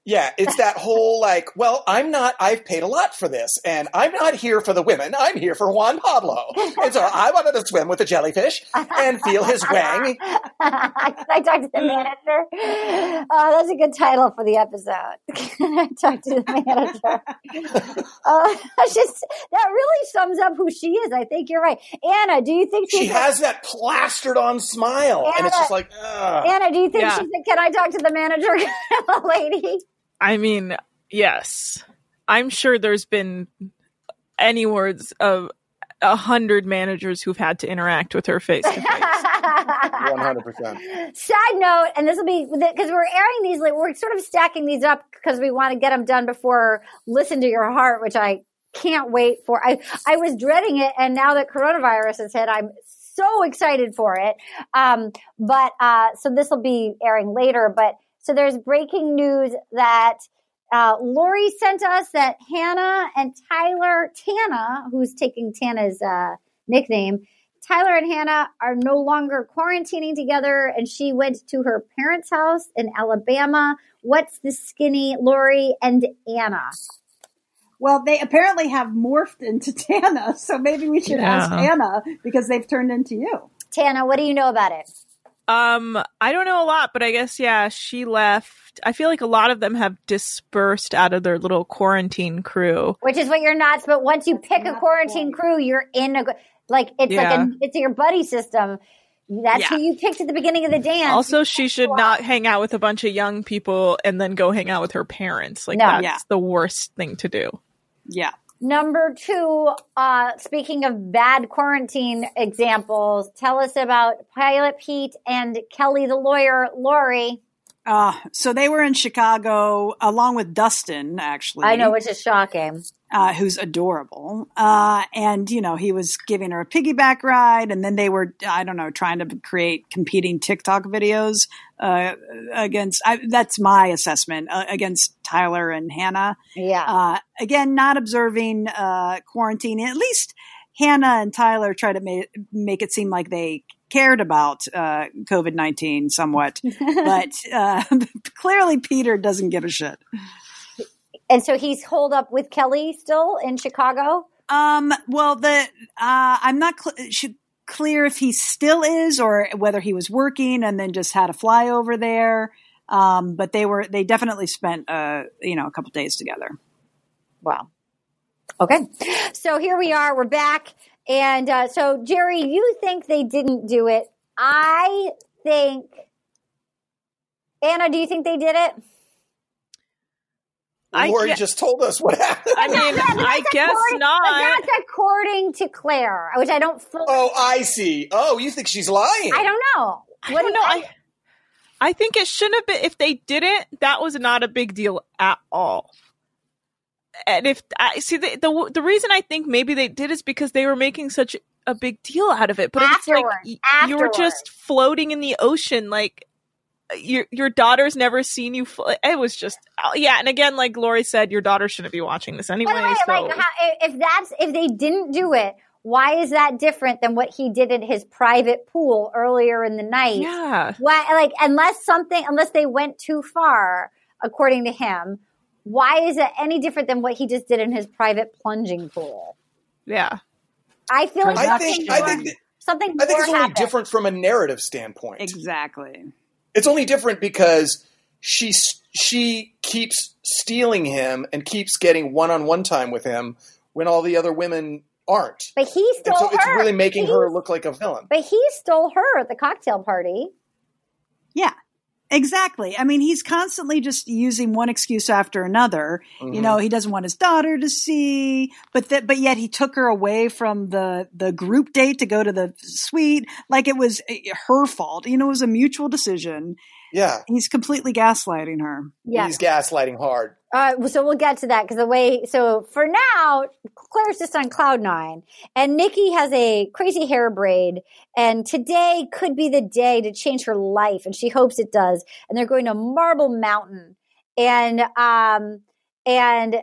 Yeah, it's that whole like, well, I'm not I've paid a lot for this and I'm not here for the women. I'm here for Juan Pablo. And so I wanted to swim with a jellyfish and feel his wang. I talked to the manager. Oh, that's a good title for the episode. I talked to the manager. Uh, just that really sums up who she is. I think you're right. Anna, do you think she's She has a, that plastered on smile Anna, and it's just like ugh. Anna, do you think yeah. she's a can I talk to the manager lady? I mean, yes. I'm sure there's been any words of a hundred managers who've had to interact with her face to face. one hundred percent. Side note, and this will be because we're airing these, like, we're sort of stacking these up because we want to get them done before Listen to Your Heart, which I can't wait for. I, I was dreading it, and now that coronavirus has hit, I'm so excited for it. Um, but uh, so this will be airing later, but so there's breaking news that uh, Lori sent us that Hannah and Tyler Tana, who's taking Tana's uh, nickname, Tyler and Hannah are no longer quarantining together, and she went to her parents' house in Alabama. What's the skinny, Lori and Anna? Well, they apparently have morphed into Tana, so maybe we should yeah. ask Anna because they've turned into you. Tana, what do you know about it? Um, I don't know a lot, but I guess, yeah, she left. I feel like a lot of them have dispersed out of their little quarantine crew. Which is what you're not, but once you pick a quarantine crew, you're in a, like, it's yeah. like, a, it's your buddy system. That's yeah. who you picked at the beginning of the dance. Also, she should not hang out with a bunch of young people and then go hang out with her parents. Like, no. that's yeah. the worst thing to do. Yeah. Number two, uh, speaking of bad quarantine examples, tell us about Pilot Pete and Kelly the lawyer, Lori. Uh, so they were in Chicago along with Dustin, actually. I know, which is shocking. Uh, who's adorable. Uh, and, you know, he was giving her a piggyback ride. And then they were, I don't know, trying to create competing TikTok videos uh, against, I, that's my assessment, uh, against Tyler and Hannah. Yeah. Uh, again, not observing uh, quarantine. At least Hannah and Tyler try to ma- make it seem like they cared about uh, covid nineteen somewhat. But uh, clearly Peter doesn't give a shit. And so he's holed up with Kelly still in Chicago? Um, well, the uh, I'm not cl- clear if he still is or whether he was working and then just had a flyover there. Um, but they were they definitely spent uh, you know a couple days together. Wow. Okay. So here we are. We're back. And uh, so, Jerry, you think they didn't do it. I think – Anna, do you think they did it? Lori guess, just told us what happened. I mean, yeah, I guess not. But that's according to Clare, which I don't fully. Oh, I see. Oh, you think she's lying? I don't know. What I don't do know. I, I think it shouldn't have been. If they didn't, that was not a big deal at all. And if I see the, the the reason I think maybe they did is because they were making such a big deal out of it. But afterwards, it's like afterwards. You were just floating in the ocean, like. Your your daughter's never seen you. Fl- it was just yeah. And again, like Lori said, your daughter shouldn't be watching this anyway. Right, so. Like how, if that's if they didn't do it, why is that different than what he did at his private pool earlier in the night? Yeah. Why, like unless something unless they went too far, according to him, why is it any different than what he just did in his private plunging pool? Yeah. I feel like I think I think something. I think it's only different from a narrative standpoint. Exactly. It's only different because she she keeps stealing him and keeps getting one-on-one time with him when all the other women aren't. But he stole and so her. It's really making he, her look like a villain. But he stole her at the cocktail party. Yeah. Exactly. I mean, he's constantly just using one excuse after another. Mm-hmm. You know, he doesn't want his daughter to see, but that, but yet he took her away from the, the group date to go to the suite. Like it was her fault. You know, it was a mutual decision. Yeah. He's completely gaslighting her. Yeah. He's gaslighting hard. Uh, so we'll get to that because the way, so for now, Claire's just on cloud nine and Nikki has a crazy hair braid and today could be the day to change her life and she hopes it does. And they're going to Marble Mountain. And, um, and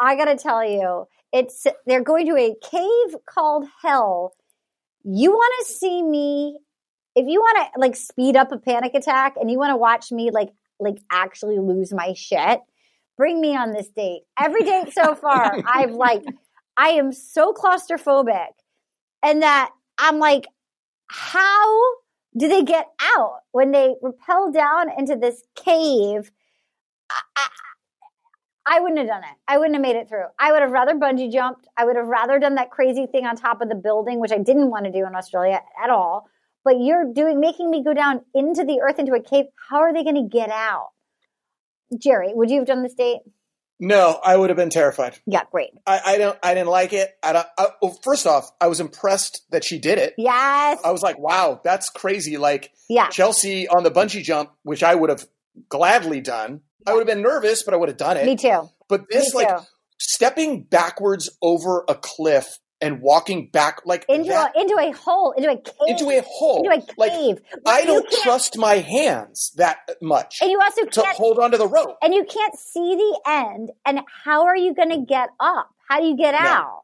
I got to tell you, it's, they're going to a cave called Hell. You want to see me, if you want to like speed up a panic attack and you want to watch me like, like actually lose my shit. Bring me on this date. Every date so far, I've like, I am so claustrophobic and that I'm like, how do they get out when they rappel down into this cave? I, I, I wouldn't have done it. I wouldn't have made it through. I would have rather bungee jumped. I would have rather done that crazy thing on top of the building, which I didn't want to do in Australia at all. But you're doing, making me go down into the earth, into a cave. How are they going to get out? Jerry, would you have done this date? No, I would have been terrified. Yeah, great. I, I don't. I didn't like it. I don't. I, well, first off, I was impressed that she did it. Yes. I was like, wow, that's crazy. Like, yeah. Chelsea on the bungee jump, which I would have gladly done. Yeah. I would have been nervous, but I would have done it. Me too. But this, Me like, too. stepping backwards over a cliff and walking back, like into that, a, into a hole, into a cave, into a hole, into a cave. Like, I don't trust my hands that much. And you also to can't, hold onto the rope. And you can't see the end. And how are you going to get up? How do you get no. out?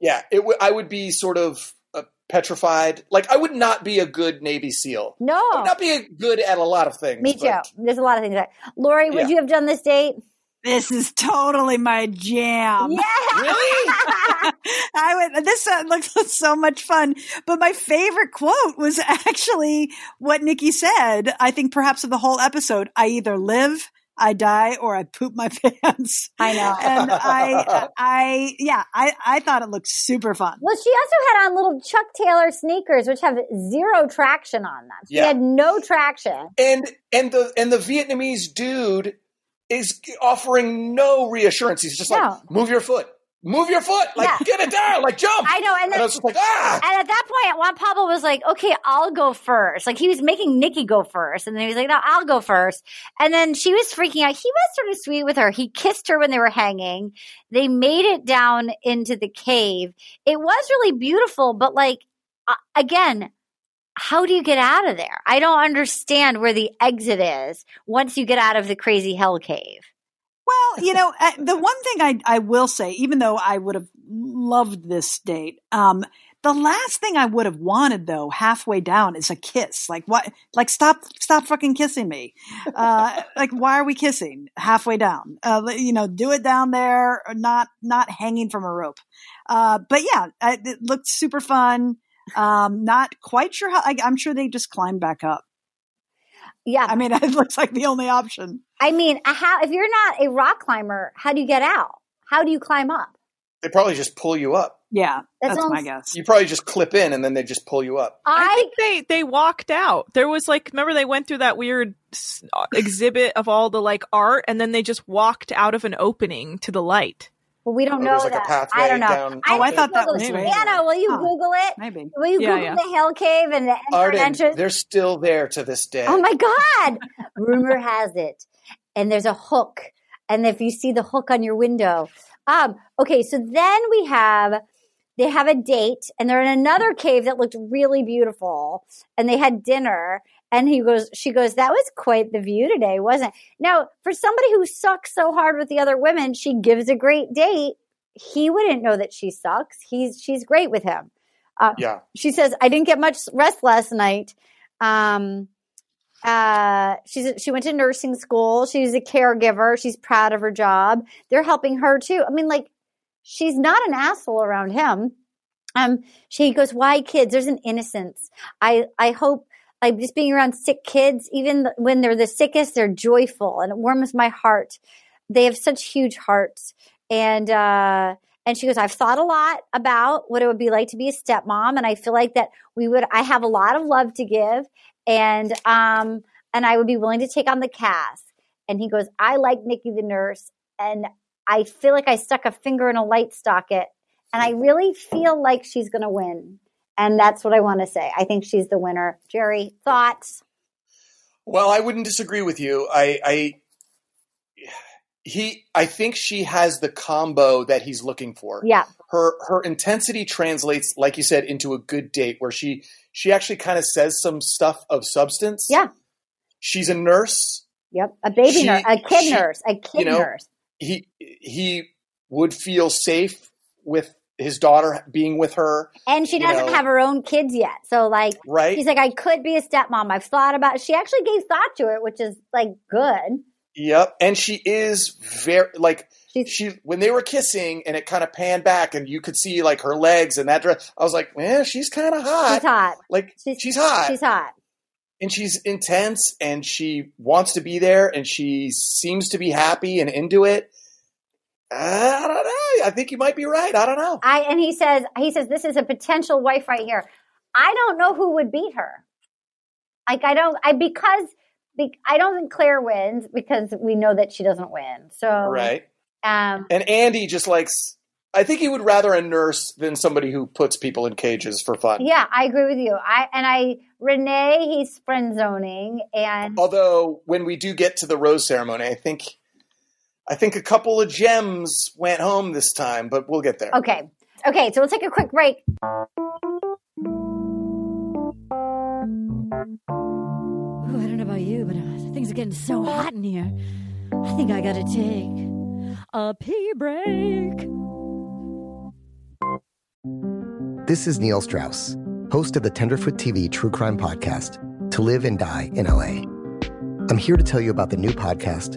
Yeah, it w- I would be sort of uh, petrified. Like I would not be a good Navy SEAL. No, I would not be a good at a lot of things. Me too. But, There's a lot of things. That Lori, would yeah. you have done this date? This is totally my jam. Yeah. Really? I would. This uh, looks so much fun. But my favorite quote was actually what Nikki said. I think perhaps of the whole episode. I either live, I die, or I poop my pants. I know. And I, I, yeah, I, I thought it looked super fun. Well, she also had on little Chuck Taylor sneakers, which have zero traction on them. She yeah. had no traction. And and the and the Vietnamese dude is offering no reassurance. He's just no. like, move your foot. Move your foot. Like, yeah. get it down. Like, jump. I know. And, then, and I was just like, ah. And at that point, Juan Pablo was like, okay, I'll go first. Like, he was making Nikki go first. And then he was like, no, I'll go first. And then she was freaking out. He was sort of sweet with her. He kissed her when they were hanging. They made it down into the cave. It was really beautiful. But, like, uh, again, how do you get out of there? I don't understand where the exit is once you get out of the crazy hell cave. Well, you know, the one thing I, I will say, even though I would have loved this date, um, the last thing I would have wanted, though, halfway down is a kiss. Like, what? Like, stop, stop fucking kissing me. Uh, like, why are we kissing halfway down? Uh, you know, do it down there, or not, not hanging from a rope. Uh, but yeah, I, it looked super fun. Um, not quite sure how, I, I'm sure they just climbed back up. Yeah. I mean, it looks like the only option. I mean, how, if you're not a rock climber, how do you get out? How do you climb up? They probably just pull you up. Yeah, that's, that's my guess. You probably just clip in and then they just pull you up. I, I think they, they walked out. There was like, remember they went through that weird exhibit of all the like art and then they just walked out of an opening to the light. Well, we don't oh, know like that. I don't know. Down- oh, I, I thought that was maybe. Anna, will you huh. Google it? Maybe. Will you yeah, Google yeah. the Hell Cave and the Arden, entrance? They're still there to this day. Oh, my God. Rumor has it. And there's a hook. And if you see the hook on your window. Um, okay, so then we have, they have a date. And they're in another cave that looked really beautiful. And they had dinner. And he goes, she goes, that was quite the view today, wasn't it? Now, for somebody who sucks so hard with the other women, she gives a great date. He wouldn't know that she sucks. He's She's great with him. Uh, yeah. She says, I didn't get much rest last night. Um, uh, she's, she went to nursing school. She's a caregiver. She's proud of her job. They're helping her too. I mean, like, she's not an asshole around him. Um, she goes, why kids? There's an innocence. I, I hope like just being around sick kids, even when they're the sickest, they're joyful, and it warms my heart. They have such huge hearts. And, uh, and she goes, I've thought a lot about what it would be like to be a stepmom. And I feel like that we would, I have a lot of love to give, and, um, and I would be willing to take on the cast. And he goes, I like Nikki the nurse, and I feel like I stuck a finger in a light socket, and I really feel like she's going to win. And that's what I want to say. I think she's the winner. Jerry, thoughts? Well, I wouldn't disagree with you. I, I, he, I think she has the combo that he's looking for. Yeah. Her, her intensity translates, like you said, into a good date where she, she actually kind of says some stuff of substance. Yeah. She's a nurse. Yep. A baby she, nurse, a kid she, nurse, a kid you know, nurse. He, he would feel safe with his daughter being with her. And she doesn't you know. have her own kids yet. So like, right. He's like, I could be a stepmom. I've thought about it. She actually gave thought to it, which is like good. Yep. And she is very like She's, she, when they were kissing and it kind of panned back and you could see like her legs and that dress, I was like, eh, she's kind of hot. She's hot. Like she's, she's hot. She's hot. And she's intense, and she wants to be there, and she seems to be happy and into it. I don't know. I think you might be right. I don't know. I and he says, he says, this is a potential wife right here. I don't know who would beat her. Like I don't, I because be, I don't think Claire wins because we know that she doesn't win. So right. Um, and Andy just likes. I think he would rather a nurse than somebody who puts people in cages for fun. Yeah, I agree with you. I and I Renee, he's friend zoning, and although when we do get to the rose ceremony, I think I think a couple of gems went home this time, but we'll get there. Okay. Okay, so we'll take a quick break. Ooh, I don't know about you, but uh, things are getting so hot in here. I think I got to take a pee break. This is Neil Strauss, host of the Tenderfoot T V true crime podcast, To Live and Die in L A. I'm here to tell you about the new podcast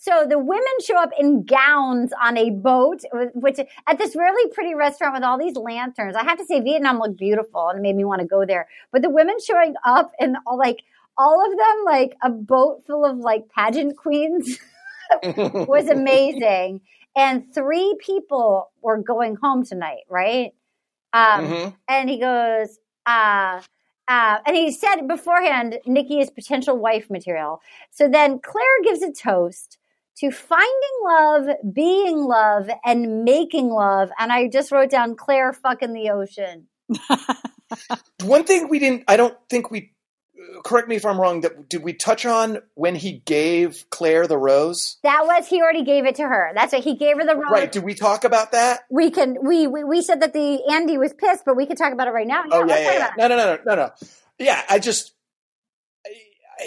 So the women show up in gowns on a boat, which at this really pretty restaurant with all these lanterns. I have to say, Vietnam looked beautiful and it made me want to go there. But the women showing up and all, like all of them, like a boat full of like pageant queens was amazing. And three people were going home tonight, right? Um, mm-hmm. And he goes, uh, Uh, and he said beforehand, Nikki is potential wife material. So then Claire gives a toast to finding love, being love, and making love. And I just wrote down Claire fucking the ocean. One thing we didn't, I don't think we, correct me if I'm wrong, that did we touch on when he gave Claire the rose? That was, he already gave it to her. That's right. He gave her the rose. Right. Did we talk about that? We can, we, we, we said that the Andi was pissed, but we can talk about it right now. Yeah, oh, yeah, yeah, yeah. No, no, no, no, no, no. Yeah. I just,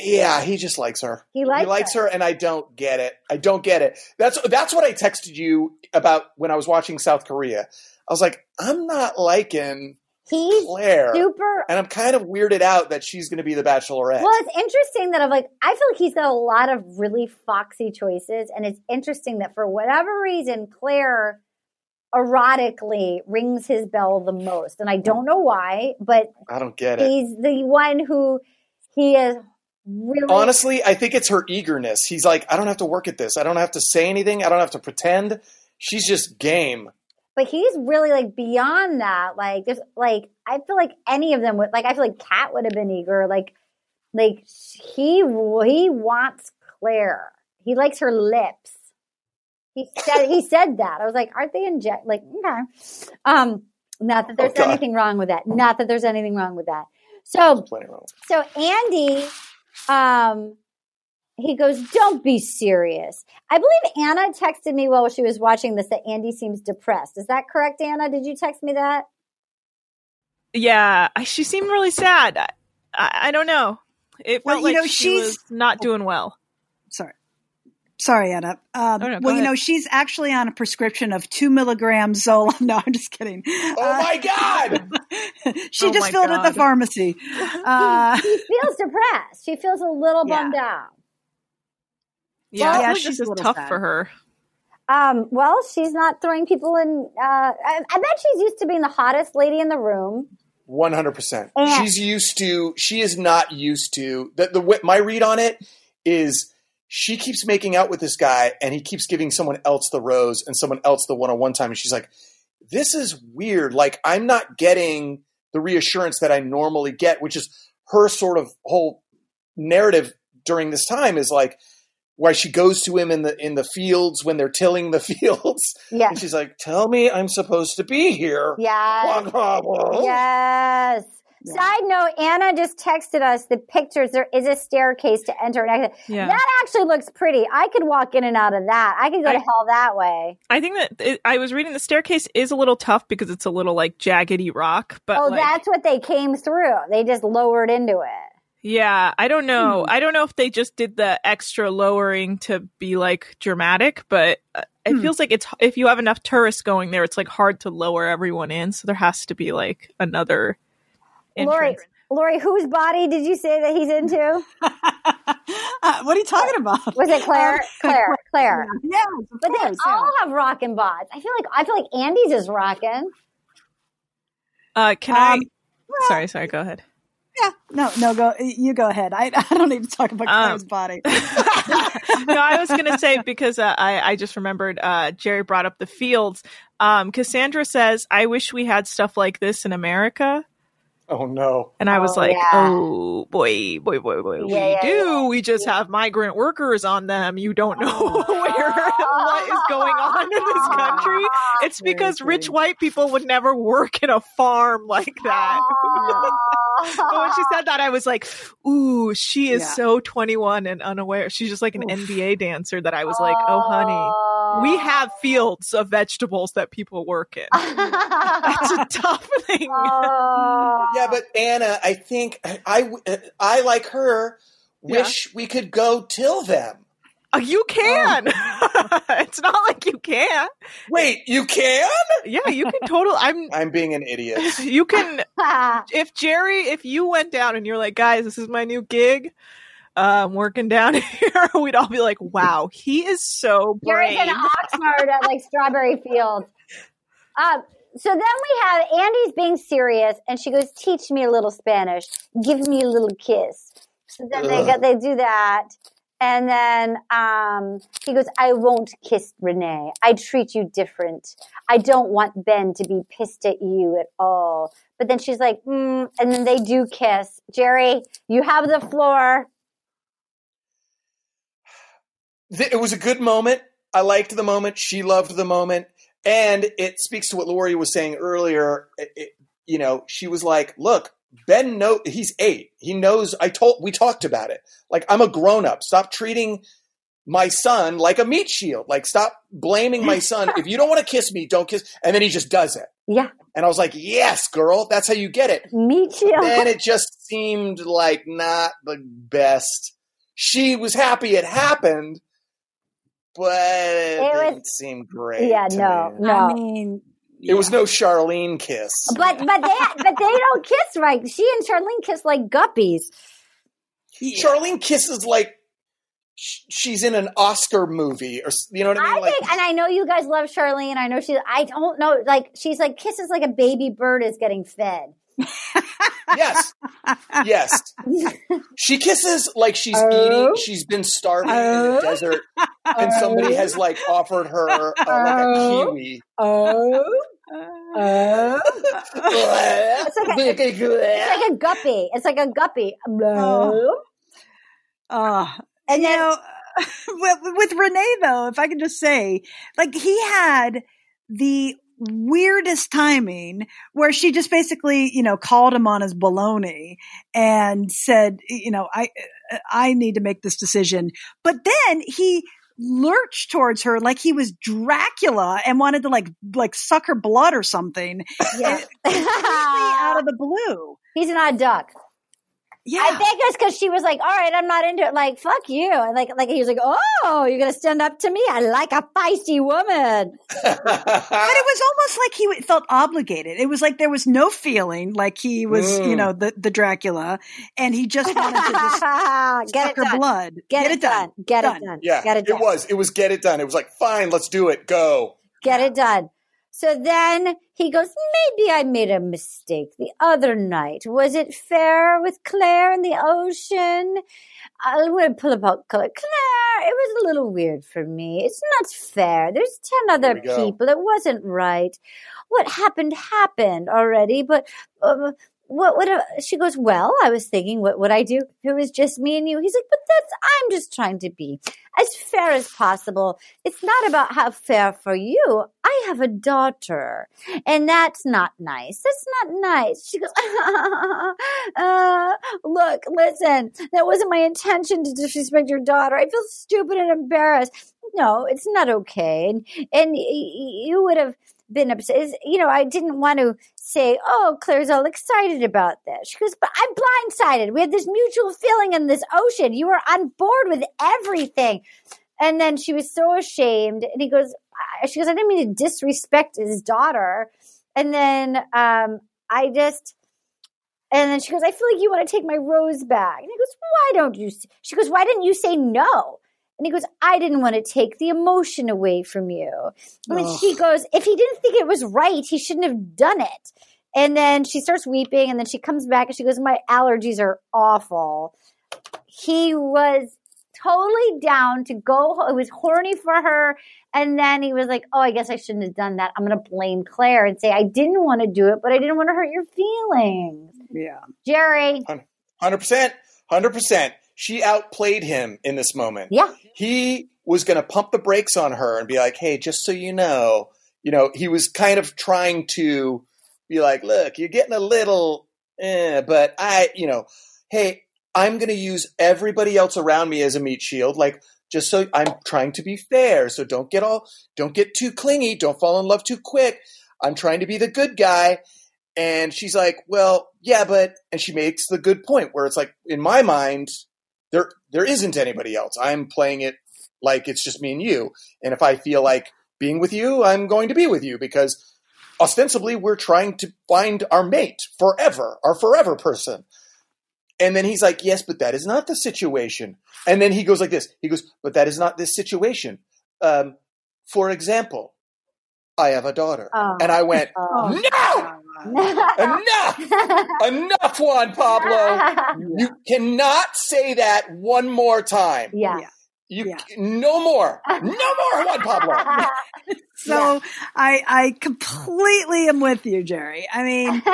yeah, he just likes her. He likes, he likes her. her. And I don't get it. I don't get it. That's, that's what I texted you about when I was watching South Korea. I was like, I'm not liking He's Claire. super, and I'm kind of weirded out that she's going to be the Bachelorette. Well, it's interesting that I'm like, I feel like he's got a lot of really foxy choices, and it's interesting that for whatever reason, Claire erotically rings his bell the most, and I don't know why, but I don't get it. He's the one who he is. Really? Honestly, I think it's her eagerness. He's like, I don't have to work at this. I don't have to say anything. I don't have to pretend. She's just game. But he's really, like, beyond that. Like, there's, like, I feel like any of them would, like, I feel like Kat would have been eager. Like, like, he, he wants Claire. He likes her lips. He said, he said that. I was like, aren't they inject? Like, okay. Um, not that there's oh, anything wrong with that. Not that there's anything wrong with that. So, so Andi, um, he goes, don't be serious. I believe Anna texted me while she was watching this that Andi seems depressed. Is that correct, Anna? Did you text me that? Yeah, she seemed really sad. I, I don't know. It felt well, like you know, she she's... was not doing well. Sorry. Sorry, Anna. Um, oh, no, well, you ahead. know, she's actually on a prescription of two milligrams Zoloft. No, I'm just kidding. Oh, uh, my God. she oh just filled God. at the pharmacy. Uh, she, she feels depressed. She feels a little yeah. bummed out. Yeah, well, yeah, she's just tough sad. for her. Um, well, she's not throwing people in. Uh, I, I bet she's used to being the hottest lady in the room. one hundred percent. And she's used to. She is not used to. The, the my read on it is she keeps making out with this guy, and he keeps giving someone else the rose and someone else the one-on-one time. And she's like, this is weird. Like, I'm not getting the reassurance that I normally get, which is her sort of whole narrative during this time is like, why she goes to him in the in the fields when they're tilling the fields. Yeah. And she's like, tell me I'm supposed to be here. Yes. Blah, blah, blah. Yes. Yeah. Side note, Anna just texted us the pictures. There is a staircase to enter and exit. Yeah. That actually looks pretty. I could walk in and out of that. I could go I, to hell that way. I think that it, I was reading the staircase is a little tough because it's a little like jaggedy rock. But oh, like, that's what they came through. They just lowered into it. Yeah, I don't know. I don't know if they just did the extra lowering to be like dramatic, but it hmm. feels like it's if you have enough tourists going there, it's like hard to lower everyone in. So there has to be like another entrance. Lori, Lori, whose body did you say that he's into? uh, what are you talking about? Was it Claire? Claire, Claire. Yeah, but they course, all yeah. have rockin' bods. I feel like I feel like Andy's is rockin'. Uh, can um, I? Sorry, sorry. Go ahead. Yeah, no, no, go. You go ahead. I, I don't need to talk about um, Claire's body. No, I was going to say because uh, I, I just remembered uh, Jerry brought up the fields. Um, Cassandra says, I wish we had stuff like this in America. Oh, no. And I was oh, like, yeah. oh, boy, boy, boy, boy. Yeah, we yeah, do. Yeah. We just have migrant workers on them. You don't know where what is going on in this country. It's because rich white people would never work in a farm like that. But when she said that, I was like, ooh, she is yeah. so twenty-one and unaware. She's just like an Oof. N B A dancer that I was like, oh, honey, we have fields of vegetables that people work in. That's a tough thing. Yeah, but Anna, I think I, I like her, wish yeah. we could go till them. Oh, you can. Oh. It's not like you can. Wait, you can? Yeah, you can totally. I'm I'm being an idiot. You can. If Jerry, if you went down and you're like, guys, this is my new gig. Uh, I'm working down here. We'd all be like, wow, he is so brave. Jerry's in Oxnard at like Strawberry Fields. Um, so then we have Andy's being serious, and she goes, teach me a little Spanish. Give me a little kiss. So then they go, they do that. And then um, he goes, I won't kiss Renee. I treat you different. I don't want Ben to be pissed at you at all. But then she's like, mm, and then they do kiss. Jerry, you have the floor. It was a good moment. I liked the moment. She loved the moment. And it speaks to what Lori was saying earlier. It, it, you know, she was like, look. Ben knows he's eight. He knows. I told we talked about it. Like, I'm a grown up. Stop treating my son like a meat shield. Like, stop blaming my son. If you don't want to kiss me, don't kiss. And then he just does it. Yeah. And I was like, yes, girl, that's how you get it. Meat shield. And it just seemed like not the best. She was happy it happened, but it, it was, didn't seem great. Yeah. No. Me. No. I mean. It yeah. was no Sharleen kiss. But but they but they don't kiss right. She and Sharleen kiss like guppies. Yeah. Sharleen kisses like sh- she's in an Oscar movie, or you know what I mean? I like, think, and I know you guys love Sharleen. I know she. I don't know. Like, she's like kisses like a baby bird is getting fed. Yes, yes. She kisses like she's oh. eating. She's been starving oh. in the desert, and oh. somebody has like offered her uh, oh. like a kiwi. Oh, oh. It's, like a, it's, it's like a guppy. It's like a guppy. Oh, oh. And you then, know, with, with Renee though, if I can just say, like, he had the weirdest timing where she just basically, you know, called him on his baloney and said, you know, I, I need to make this decision. But then he lurched towards her like he was Dracula and wanted to like, like suck her blood or something. Yeah. Completely out of the blue. He's an odd duck. Yeah. I think it's because she was like, all right, I'm not into it. Like, fuck you. And like, like he was like, oh, you're going to stand up to me? I like a feisty woman. But it was almost like he felt obligated. It was like there was no feeling, like he was, mm. you know, the, the Dracula. And he just wanted to just suck her done. blood. Get, get it, it done. done. Get done. it done. Yeah, get it, done. it was. It was get it done. It was like, fine, let's do it. Go. Get it done. So then he goes, maybe I made a mistake the other night. Was it fair with Claire in the ocean? I'm going to pull up Claire. It was a little weird for me. It's not fair. There's ten other people. It wasn't right. What happened happened already. But um, what would she goes, well, I was thinking, what would I do if it was just me and you? He's like, but that's, I'm just trying to be as fair as possible. It's not about how fair for you. I have a daughter, and that's not nice. That's not nice. She goes, uh, look, listen, that wasn't my intention to disrespect your daughter. I feel stupid and embarrassed. No, it's not okay. And, and you would have been upset. It's, you know, I didn't want to say, oh, Claire's all excited about this. She goes, but I'm blindsided. We had this mutual feeling in this ocean. You were on board with everything. And then she was so ashamed. And he goes, she goes, I didn't mean to disrespect his daughter. And then um, I just, and then she goes, I feel like you want to take my rose back. And he goes, why don't you? She goes, why didn't you say no? And he goes, I didn't want to take the emotion away from you. And then she goes, if he didn't think it was right, he shouldn't have done it. And then she starts weeping, and then she comes back and she goes, my allergies are awful. He was totally down to go. It was horny for her. And then he was like, oh, I guess I shouldn't have done that. I'm going to blame Claire and say I didn't want to do it, but I didn't want to hurt your feelings. Yeah. Jerry. one hundred percent. one hundred percent. She outplayed him in this moment. Yeah. He was going to pump the brakes on her and be like, hey, just so you know, you know, he was kind of trying to be like, look, you're getting a little, eh, but I, you know, hey, I'm going to use everybody else around me as a meat shield. Like, just so I'm trying to be fair. So don't get all, don't get too clingy. Don't fall in love too quick. I'm trying to be the good guy. And she's like, well, yeah, but, and she makes the good point where it's like, in my mind, there, there isn't anybody else. I'm playing it like it's just me and you. And if I feel like being with you, I'm going to be with you because ostensibly we're trying to find our mate forever, our forever person. And then he's like, yes, but that is not the situation. And then he goes like this. He goes, but that is not this situation. Um, for example, I have a daughter. Oh. And I went, oh. no, enough, enough, Juan Pablo. Yeah. You cannot say that one more time. Yeah. yeah. You yeah. No more. No more, Juan Pablo. So yeah. I, I completely am with you, Jerry. I mean, he,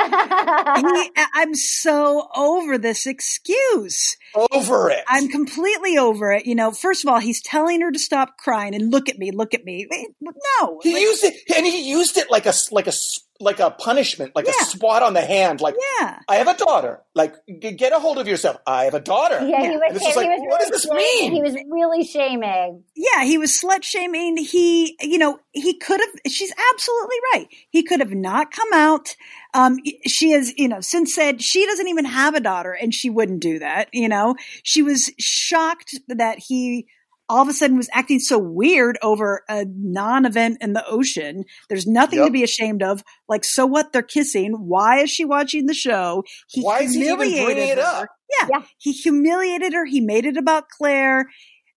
I'm so over this excuse. Over it. I'm completely over it. You know, first of all, he's telling her to stop crying and look at me, look at me. No. He like, used it, and he used it like a, like a, like a punishment, like yeah. a swat on the hand. Like, yeah. I have a daughter. Like, get a hold of yourself. I have a daughter. Yeah, he was, like, he was what really does this mean? He was really shaming. Yeah, he was slut shaming. He, you know, he could have, she's absolutely right. He could have not come out. Um, she has, you know, since said she doesn't even have a daughter and she wouldn't do that. You know, she was shocked that he all of a sudden was acting so weird over a non-event in the ocean. There's nothing yep. to be ashamed of. Like, so what? They're kissing. Why is she watching the show? He Why is he even bringing it up? Yeah. yeah. He humiliated her. He made it about Claire.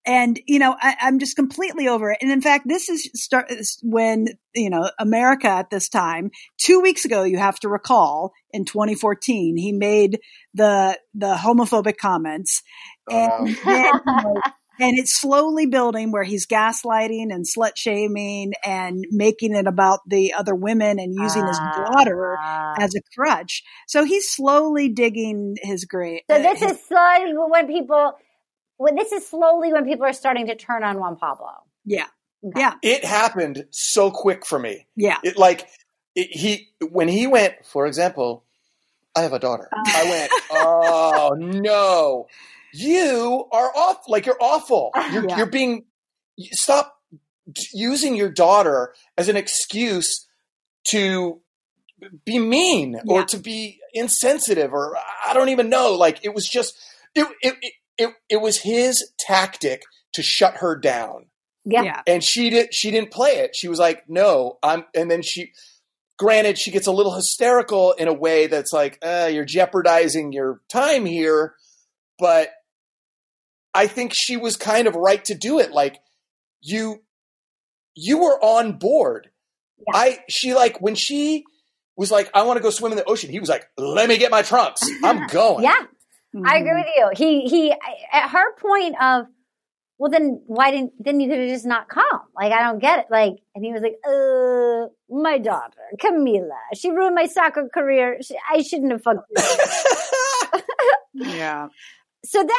And, you know, I, I'm just completely over it. And in fact, this is start when, you know, America at this time, two weeks ago, you have to recall in twenty fourteen, he made the, the homophobic comments. Uh-huh. And then, you know, and it's slowly building where he's gaslighting and slut shaming and making it about the other women and using uh, his daughter as a crutch. So he's slowly digging his grave. So this his, is slowly when people, well, this is slowly when people are starting to turn on Juan Pablo. Yeah. Okay. Yeah. It happened so quick for me. Yeah. It like it, he, when he went, for example, I have a daughter. Uh. I went, oh no. You are off, like you're awful. You're, yeah. you're being, stop using your daughter as an excuse to be mean yeah. or to be insensitive or I don't even know. Like it was just, it, it, it, it, it was his tactic to shut her down. Yeah. yeah. And she did, she didn't play it. She was like, no, I'm, and then she, granted, she gets a little hysterical in a way that's like, uh, you're jeopardizing your time here. But I think she was kind of right to do it. Like you, you were on board. Yeah. I, she like, when she was like, I want to go swim in the ocean. He was like, let me get my trunks. I'm going. Yeah. Mm-hmm. I agree with you. He, he, at her point of, well, then why didn't, then you could have just not come. Like, I don't get it. Like, and he was like, uh, my daughter, Camila, she ruined my soccer career. She, I shouldn't have fucked her. Yeah. So then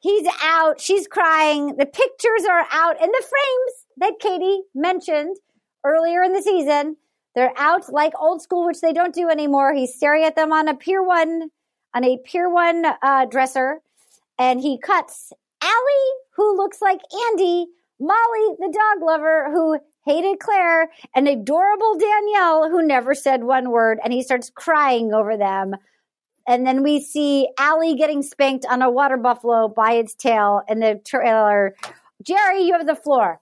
he's out. She's crying. The pictures are out. And the frames that Katie mentioned earlier in the season, they're out like old school, which they don't do anymore. He's staring at them on a Pier one, on a Pier one uh, dresser. And he cuts Allie, who looks like Andi, Molly, the dog lover, who hated Claire, and adorable Danielle, who never said one word. And he starts crying over them. And then we see Allie getting spanked on a water buffalo by its tail in the trailer. Jerry, you have the floor.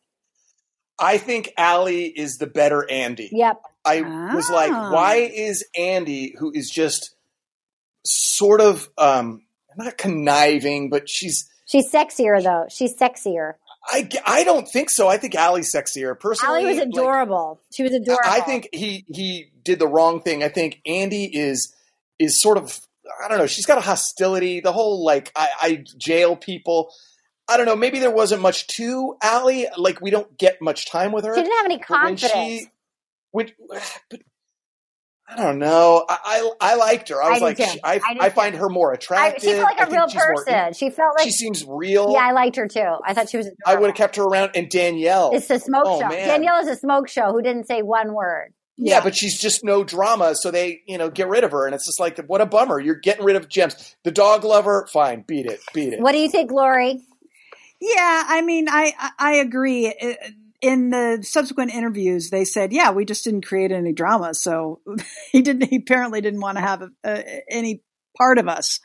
I think Allie is the better Andi. Yep. I oh. was like, why is Andi, who is just sort of, um, not conniving, but she's... She's sexier, though. She's sexier. I, I don't think so. I think Allie's sexier. Personally, Allie was adorable. Like, she was adorable. I think he, he did the wrong thing. I think Andi is is sort of... I don't know. She's got a hostility. The whole, like, I, I jail people. I don't know. Maybe there wasn't much to Allie. Like, we don't get much time with her. She didn't have any confidence. When she, when, but I don't know. I I, I liked her. I was I like, she, I I, I find her more attractive. I, she felt like a real person. More, she felt like she seems real. Yeah, I liked her too. I thought she was. Adorable. I would have kept her around. And Danielle, it's a smoke oh, show. Man. Danielle is a smoke show who didn't say one word. Yeah, yeah, but she's just no drama, so they, you know, get rid of her, and it's just like, what a bummer. You're getting rid of gems. The dog lover, fine, beat it, beat it. What do you think, Lori? Yeah, I mean, I I agree. In the subsequent interviews, they said, yeah, we just didn't create any drama, so he didn't. He apparently didn't want to have a, a, any part of us.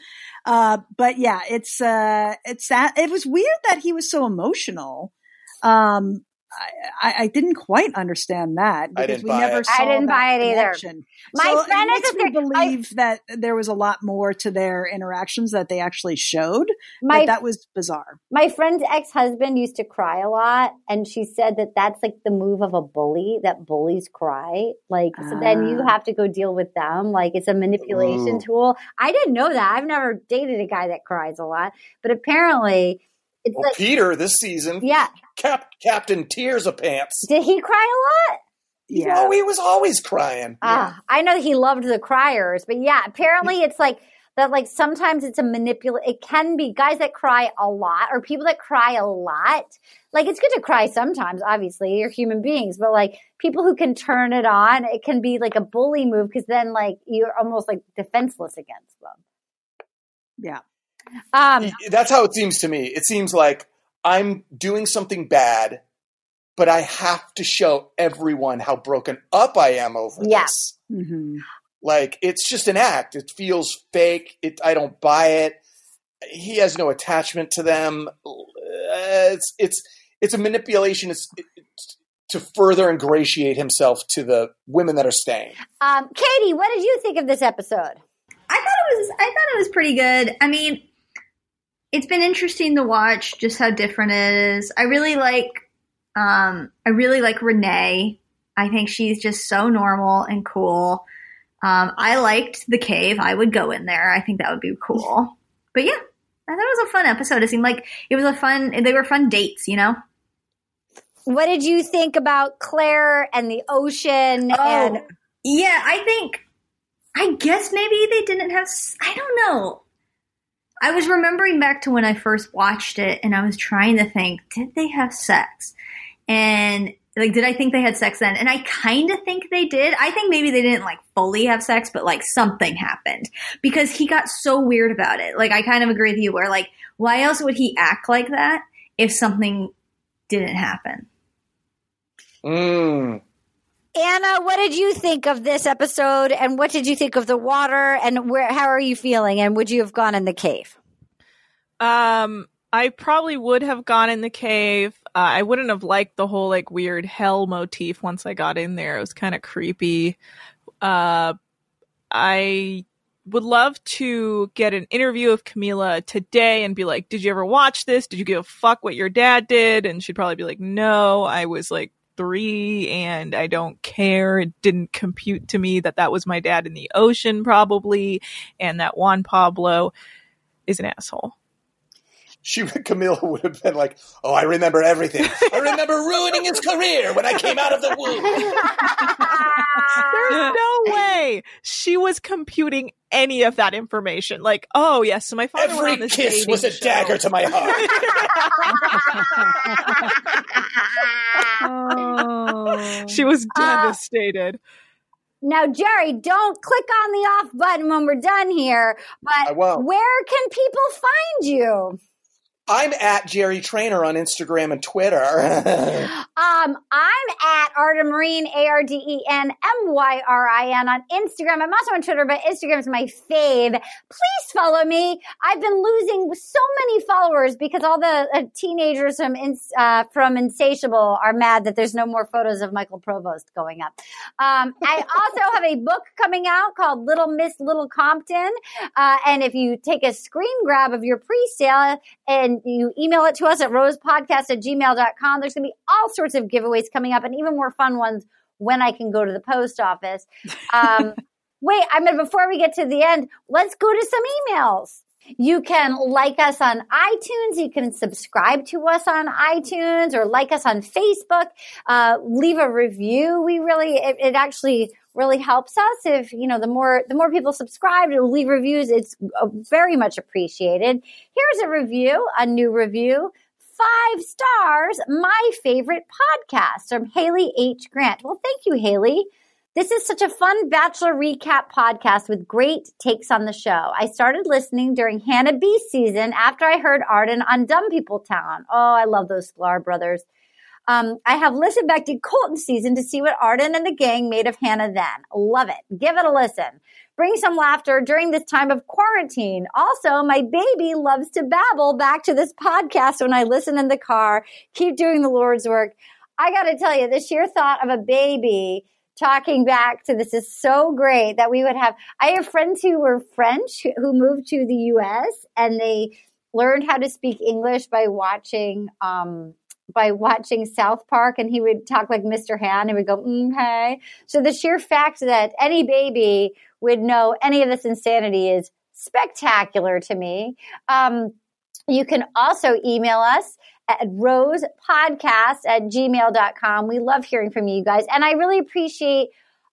Uh, but yeah, it's uh, it's that it was weird that he was so emotional. Um, I, I didn't quite understand that because we never saw it. I didn't buy it either. My friend is we believe that there was a lot more to their interactions that they actually showed. But that was bizarre. My friend's ex-husband used to cry a lot, and she said that that's like the move of a bully, that bullies cry. Like, so uh, then you have to go deal with them. Like, it's a manipulation ooh. tool. I didn't know that. I've never dated a guy that cries a lot, but apparently. It's well, like, Peter, this season, yeah, Cap- Captain Tears of Pants. Did he cry a lot? Yeah. No, he was always crying. Uh, yeah. I know he loved the criers, but yeah, apparently it's like that. Like sometimes it's a manipula. It can be guys that cry a lot or people that cry a lot. Like it's good to cry sometimes. Obviously, you're human beings, but like people who can turn it on, it can be like a bully move because then like you're almost like defenseless against them. Yeah. Um, That's how it seems to me. It seems like I'm doing something bad, but I have to show everyone how broken up I am over yeah. this. Mm-hmm. Like, it's just an act. It feels fake. It, I don't buy it. He has no attachment to them. Uh, it's it's it's a manipulation it's, it's, to further ingratiate himself to the women that are staying. Um, Katie, what did you think of this episode? I thought it was. I thought it was pretty good. I mean. It's been interesting to watch just how different it is. I really like, um, I really like Renee. I think she's just so normal and cool. Um, I liked the cave. I would go in there. I think that would be cool. But yeah, I thought it was a fun episode. It seemed like it was a fun, they were fun dates, you know? What did you think about Clare and the ocean? Oh, and- yeah, I think, I guess maybe they didn't have, I don't know. I was remembering back to when I first watched it, and I was trying to think, did they have sex? And, like, did I think they had sex then? And I kind of think they did. I think maybe they didn't, like, fully have sex, but, like, something happened. Because he got so weird about it. Like, I kind of agree with you where, like, why else would he act like that if something didn't happen? Mm. Anna, what did you think of this episode, and what did you think of the water, and where? How are you feeling, and would you have gone in the cave? Um, I probably would have gone in the cave. Uh, I wouldn't have liked the whole like weird hell motif once I got in there. It was kind of creepy. Uh, I would love to get an interview of Camila today and be like, did you ever watch this? Did you give a fuck what your dad did? And she'd probably be like, no, I was like, three and I don't care. It didn't compute to me that that was my dad in the ocean probably and that Juan Pablo is an asshole. She, Camila would have been like, oh, I remember everything. I remember ruining his career when I came out of the womb. There's no way she was computing any of that information. Like, oh, yes, so my father every on this kiss was a show. Dagger to my heart. Oh. She was devastated. Uh, now, Jerry, don't click on the off button when we're done here, but where can people find you? I'm at Jerry Traynor on Instagram and Twitter. um, I'm at Arden Myrin, A R D E N M Y R I N on Instagram. I'm also on Twitter, but Instagram is my fave. Please follow me. I've been losing so many followers because all the uh, teenagers from uh, from Insatiable are mad that there's no more photos of Michael Provost going up. Um, I also have a book coming out called Little Miss Little Compton. Uh, and if you take a screen grab of your pre-sale and you email it to us at rosepodcast at gmail dot com. There's going to be all sorts of giveaways coming up and even more fun ones when I can go to the post office. Um, wait, I mean, before we get to the end, let's go to some emails. You can like us on iTunes. You can subscribe to us on iTunes or like us on Facebook. Uh, leave a review. We really, it, it actually really helps us. If, you know, the more, the more people subscribe and leave reviews, it's very much appreciated. Here's a review, a new review. Five stars, my favorite podcast, from Haley H. Grant. Well, thank you, Haley. This is such a fun Bachelor recap podcast with great takes on the show. I started listening during Hannah B season after I heard Arden on Dumb People Town. Oh, I love those Sklar brothers. Um, I have listened back to Colton season to see what Arden and the gang made of Hannah then. Love it. Give it a listen. Bring some laughter during this time of quarantine. Also, my baby loves to babble back to this podcast when I listen in the car. Keep doing the Lord's work. I got to tell you, the sheer thought of a baby talking back to this is so great that we would have. I have friends who were French who moved to the U S and they learned how to speak English by watching um, by watching South Park, and he would talk like Mister Han and would go, mm-hey. So the sheer fact that any baby would know any of this insanity is spectacular to me. Um, you can also email us at rosepodcast at gmail dot com. We love hearing from you guys. And I really appreciate,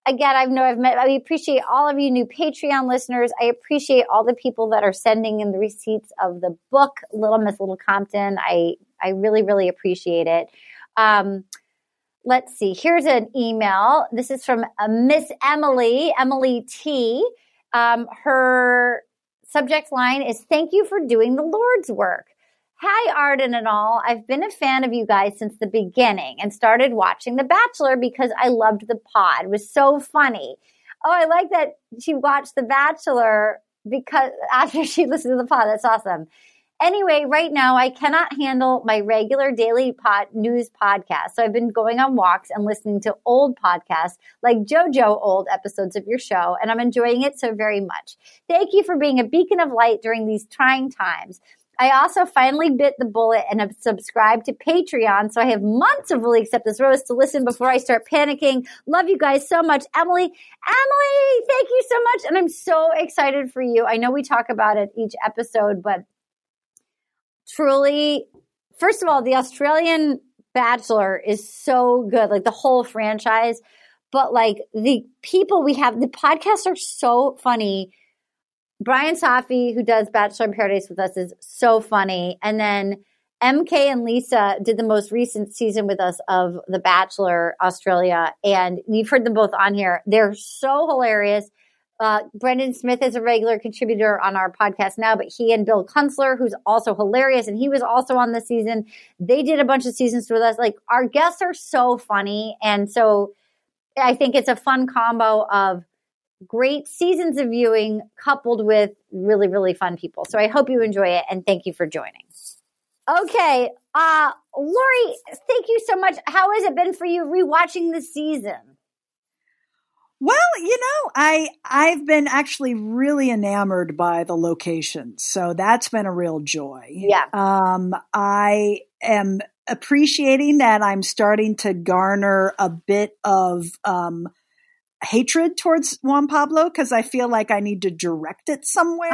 again, I know I've met, I appreciate all of you new Patreon listeners. I appreciate all the people that are sending in the receipts of the book, Little Miss Little Compton. I I really, really appreciate it. Um, let's see. Here's an email. This is from uh, Miss Emily, Emily T. Um, her subject line is, thank you for doing the Lord's work. Hi, Arden and all. I've been a fan of you guys since the beginning and started watching The Bachelor because I loved the pod. It was so funny. Oh, I like that she watched The Bachelor because after she listened to the pod. That's awesome. Anyway, right now I cannot handle my regular daily pod news podcast. So I've been going on walks and listening to old podcasts like JoJo old episodes of your show, and I'm enjoying it so very much. Thank you for being a beacon of light during these trying times. I also finally bit the bullet and have subscribed to Patreon, so I have months of Really Accept This Rose to listen before I start panicking. Love you guys so much. Emily, Emily, thank you so much, and I'm so excited for you. I know we talk about it each episode, but truly, first of all, the Australian Bachelor is so good, like the whole franchise, but like the people we have, the podcasts are so funny. Brian Safi, who does Bachelor in Paradise with us, is so funny. And then M K and Lisa did the most recent season with us of The Bachelor Australia. And you've heard them both on here. They're so hilarious. Uh, Brendan Smith is a regular contributor on our podcast now, but he and Bill Kunstler, who's also hilarious, and he was also on the season. They did a bunch of seasons with us. Like, our guests are so funny. And so I think it's a fun combo of great seasons of viewing coupled with really, really fun people. So I hope you enjoy it, and thank you for joining. Okay. Uh, Lori, thank you so much. How has it been for you rewatching the season? Well, you know, I, I've been actually really enamored by the locations. So that's been a real joy. Yeah. Um, I am appreciating that I'm starting to garner a bit of, um, hatred towards Juan Pablo because I feel like I need to direct it somewhere.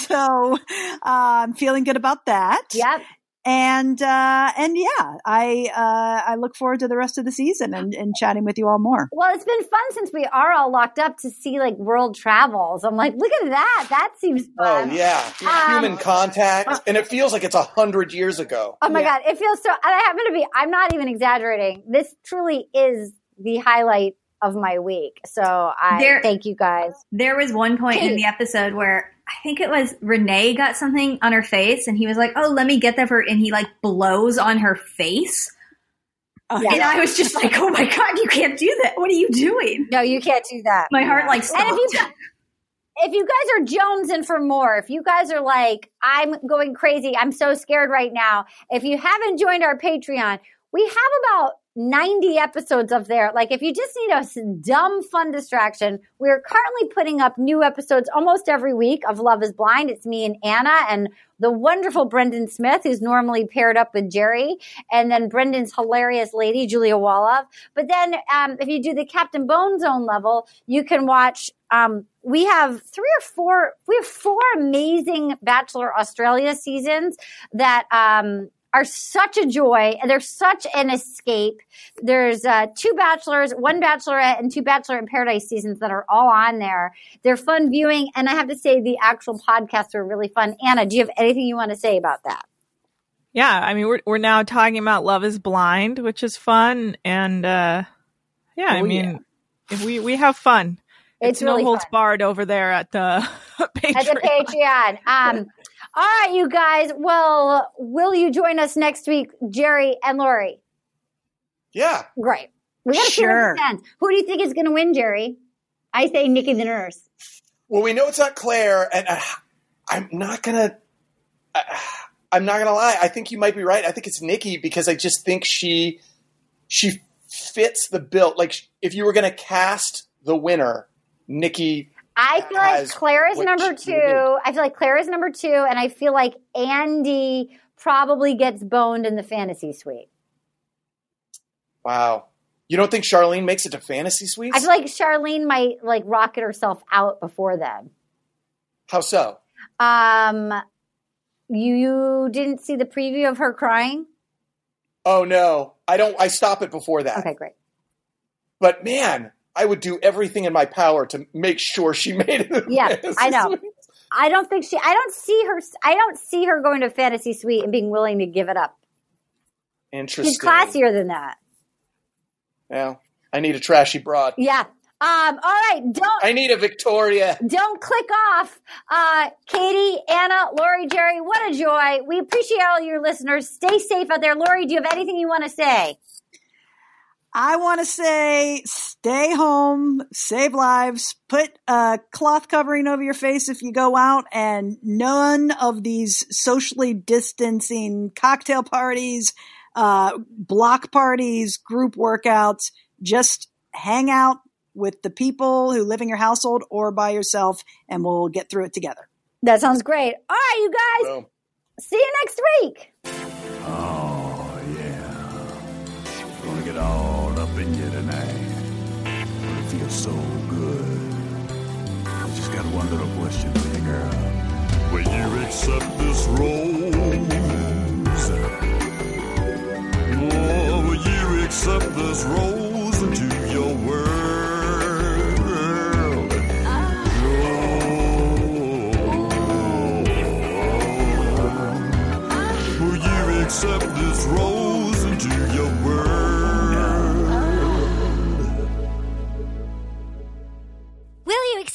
So uh, I'm feeling good about that. Yep. And uh, and yeah, I uh, I look forward to the rest of the season and, and chatting with you all more. Well, it's been fun since we are all locked up to see like world travels. I'm like, look at that. That seems fun. Oh yeah, um, human contact, and it feels like it's a hundred years ago. Oh my yeah. God, it feels so. And I happen to be. I'm not even exaggerating. This truly is the highlight of my week. So I there, thank you guys. There was one point in the episode where I think it was Renee got something on her face and he was like, oh, let me get that for, and he like blows on her face. Oh, yeah. And I was just like, oh my God, you can't do that. What are you doing? No, you can't do that. My heart like stopped. And if you, if you guys are jonesing for more, if you guys are like, I'm going crazy, I'm so scared right now. If you haven't joined our Patreon, we have about ninety episodes up there. Like, if you just need a dumb, fun distraction, we're currently putting up new episodes almost every week of Love is Blind. It's me and Anna and the wonderful Brendan Smith, who's normally paired up with Jerry, and then Brendan's hilarious lady, Julia Wallov. But then um, if you do the Captain Bone Zone level, you can watch um, – we have three or four – we have four amazing Bachelor Australia seasons that um, – are such a joy. They're such an escape. There's uh, two Bachelors, one Bachelorette, and two Bachelor in Paradise seasons that are all on there. They're fun viewing. And I have to say the actual podcasts are really fun. Anna, do you have anything you want to say about that? Yeah, I mean, we're we're now talking about Love is Blind, which is fun. And uh, yeah, oh, I mean, yeah. If we, we have fun. It's, it's really no holds fun. barred over there at the Patreon. At the Patreon. Um, all right, you guys. Well, will you join us next week, Jerry and Lori? Yeah. Great. We got to sure. see who do you think is going to win, Jerry? I say Nikki the nurse. Well, we know it's not Claire, and uh, I'm not going to uh, – I'm not going to lie. I think you might be right. I think it's Nikki because I just think she she fits the bill. Like, if you were going to cast the winner – Nikki. I feel like Claire is number two. I feel like Claire is number two, and I feel like Andi probably gets boned in the fantasy suite. Wow. You don't think Sharleen makes it to fantasy suites? I feel like Sharleen might like rocket herself out before them. How so? Um, you, you didn't see the preview of her crying? Oh no. I don't I stop it before that. Okay, great. But man, I would do everything in my power to make sure she made it. Yeah, I know. I don't think she. I don't see her. I don't see her going to fantasy suite and being willing to give it up. Interesting. She's classier than that. Well, I need a trashy broad. Yeah. Um, all right. Don't. I need a Victoria. Don't click off. Uh, Katie, Anna, Lori, Jerry. What a joy. We appreciate all your listeners. Stay safe out there. Lori, do you have anything you want to say? I want to say stay home, save lives, put a cloth covering over your face if you go out, and none of these socially distancing cocktail parties, uh, block parties, group workouts. Just hang out with the people who live in your household or by yourself, and we'll get through it together. That sounds great. All right, you guys. Well, see you next week. Oh, yeah. We're going to get all. So good. I just got one little question for you, girl. Will you accept this rose? Oh, will you accept this rose into your world? Oh, will you accept this rose into your world?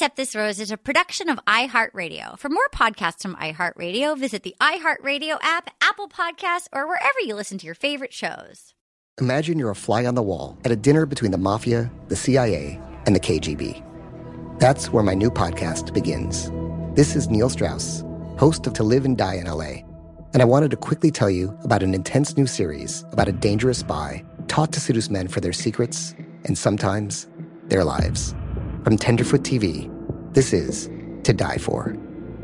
Accept This Rose is a production of iHeartRadio. For more podcasts from iHeartRadio, visit the iHeartRadio app, Apple Podcasts, or wherever you listen to your favorite shows. Imagine you're a fly on the wall at a dinner between the mafia, the C I A, and the K G B. That's where my new podcast begins. This is Neil Strauss, host of To Live and Die in L A, and I wanted to quickly tell you about an intense new series about a dangerous spy taught to seduce men for their secrets and sometimes their lives. From Tenderfoot T V, this is To Die For.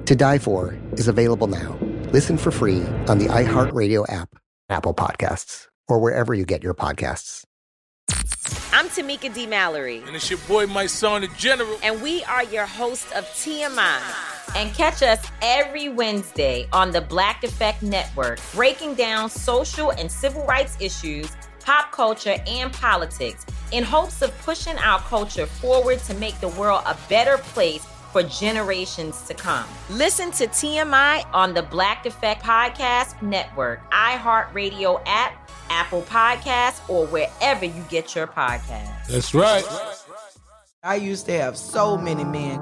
To Die For is available now. Listen for free on the iHeartRadio app, Apple Podcasts, or wherever you get your podcasts. I'm Tamika D. Mallory. And it's your boy, my son, the General. And we are your hosts of T M I. And catch us every Wednesday on the Black Effect Network, breaking down social and civil rights issues, pop culture, and politics in hopes of pushing our culture forward to make the world a better place for generations to come. Listen to T M I on the Black Effect Podcast Network, iHeartRadio app, Apple Podcasts, or wherever you get your podcasts. That's right. I used to have so many men.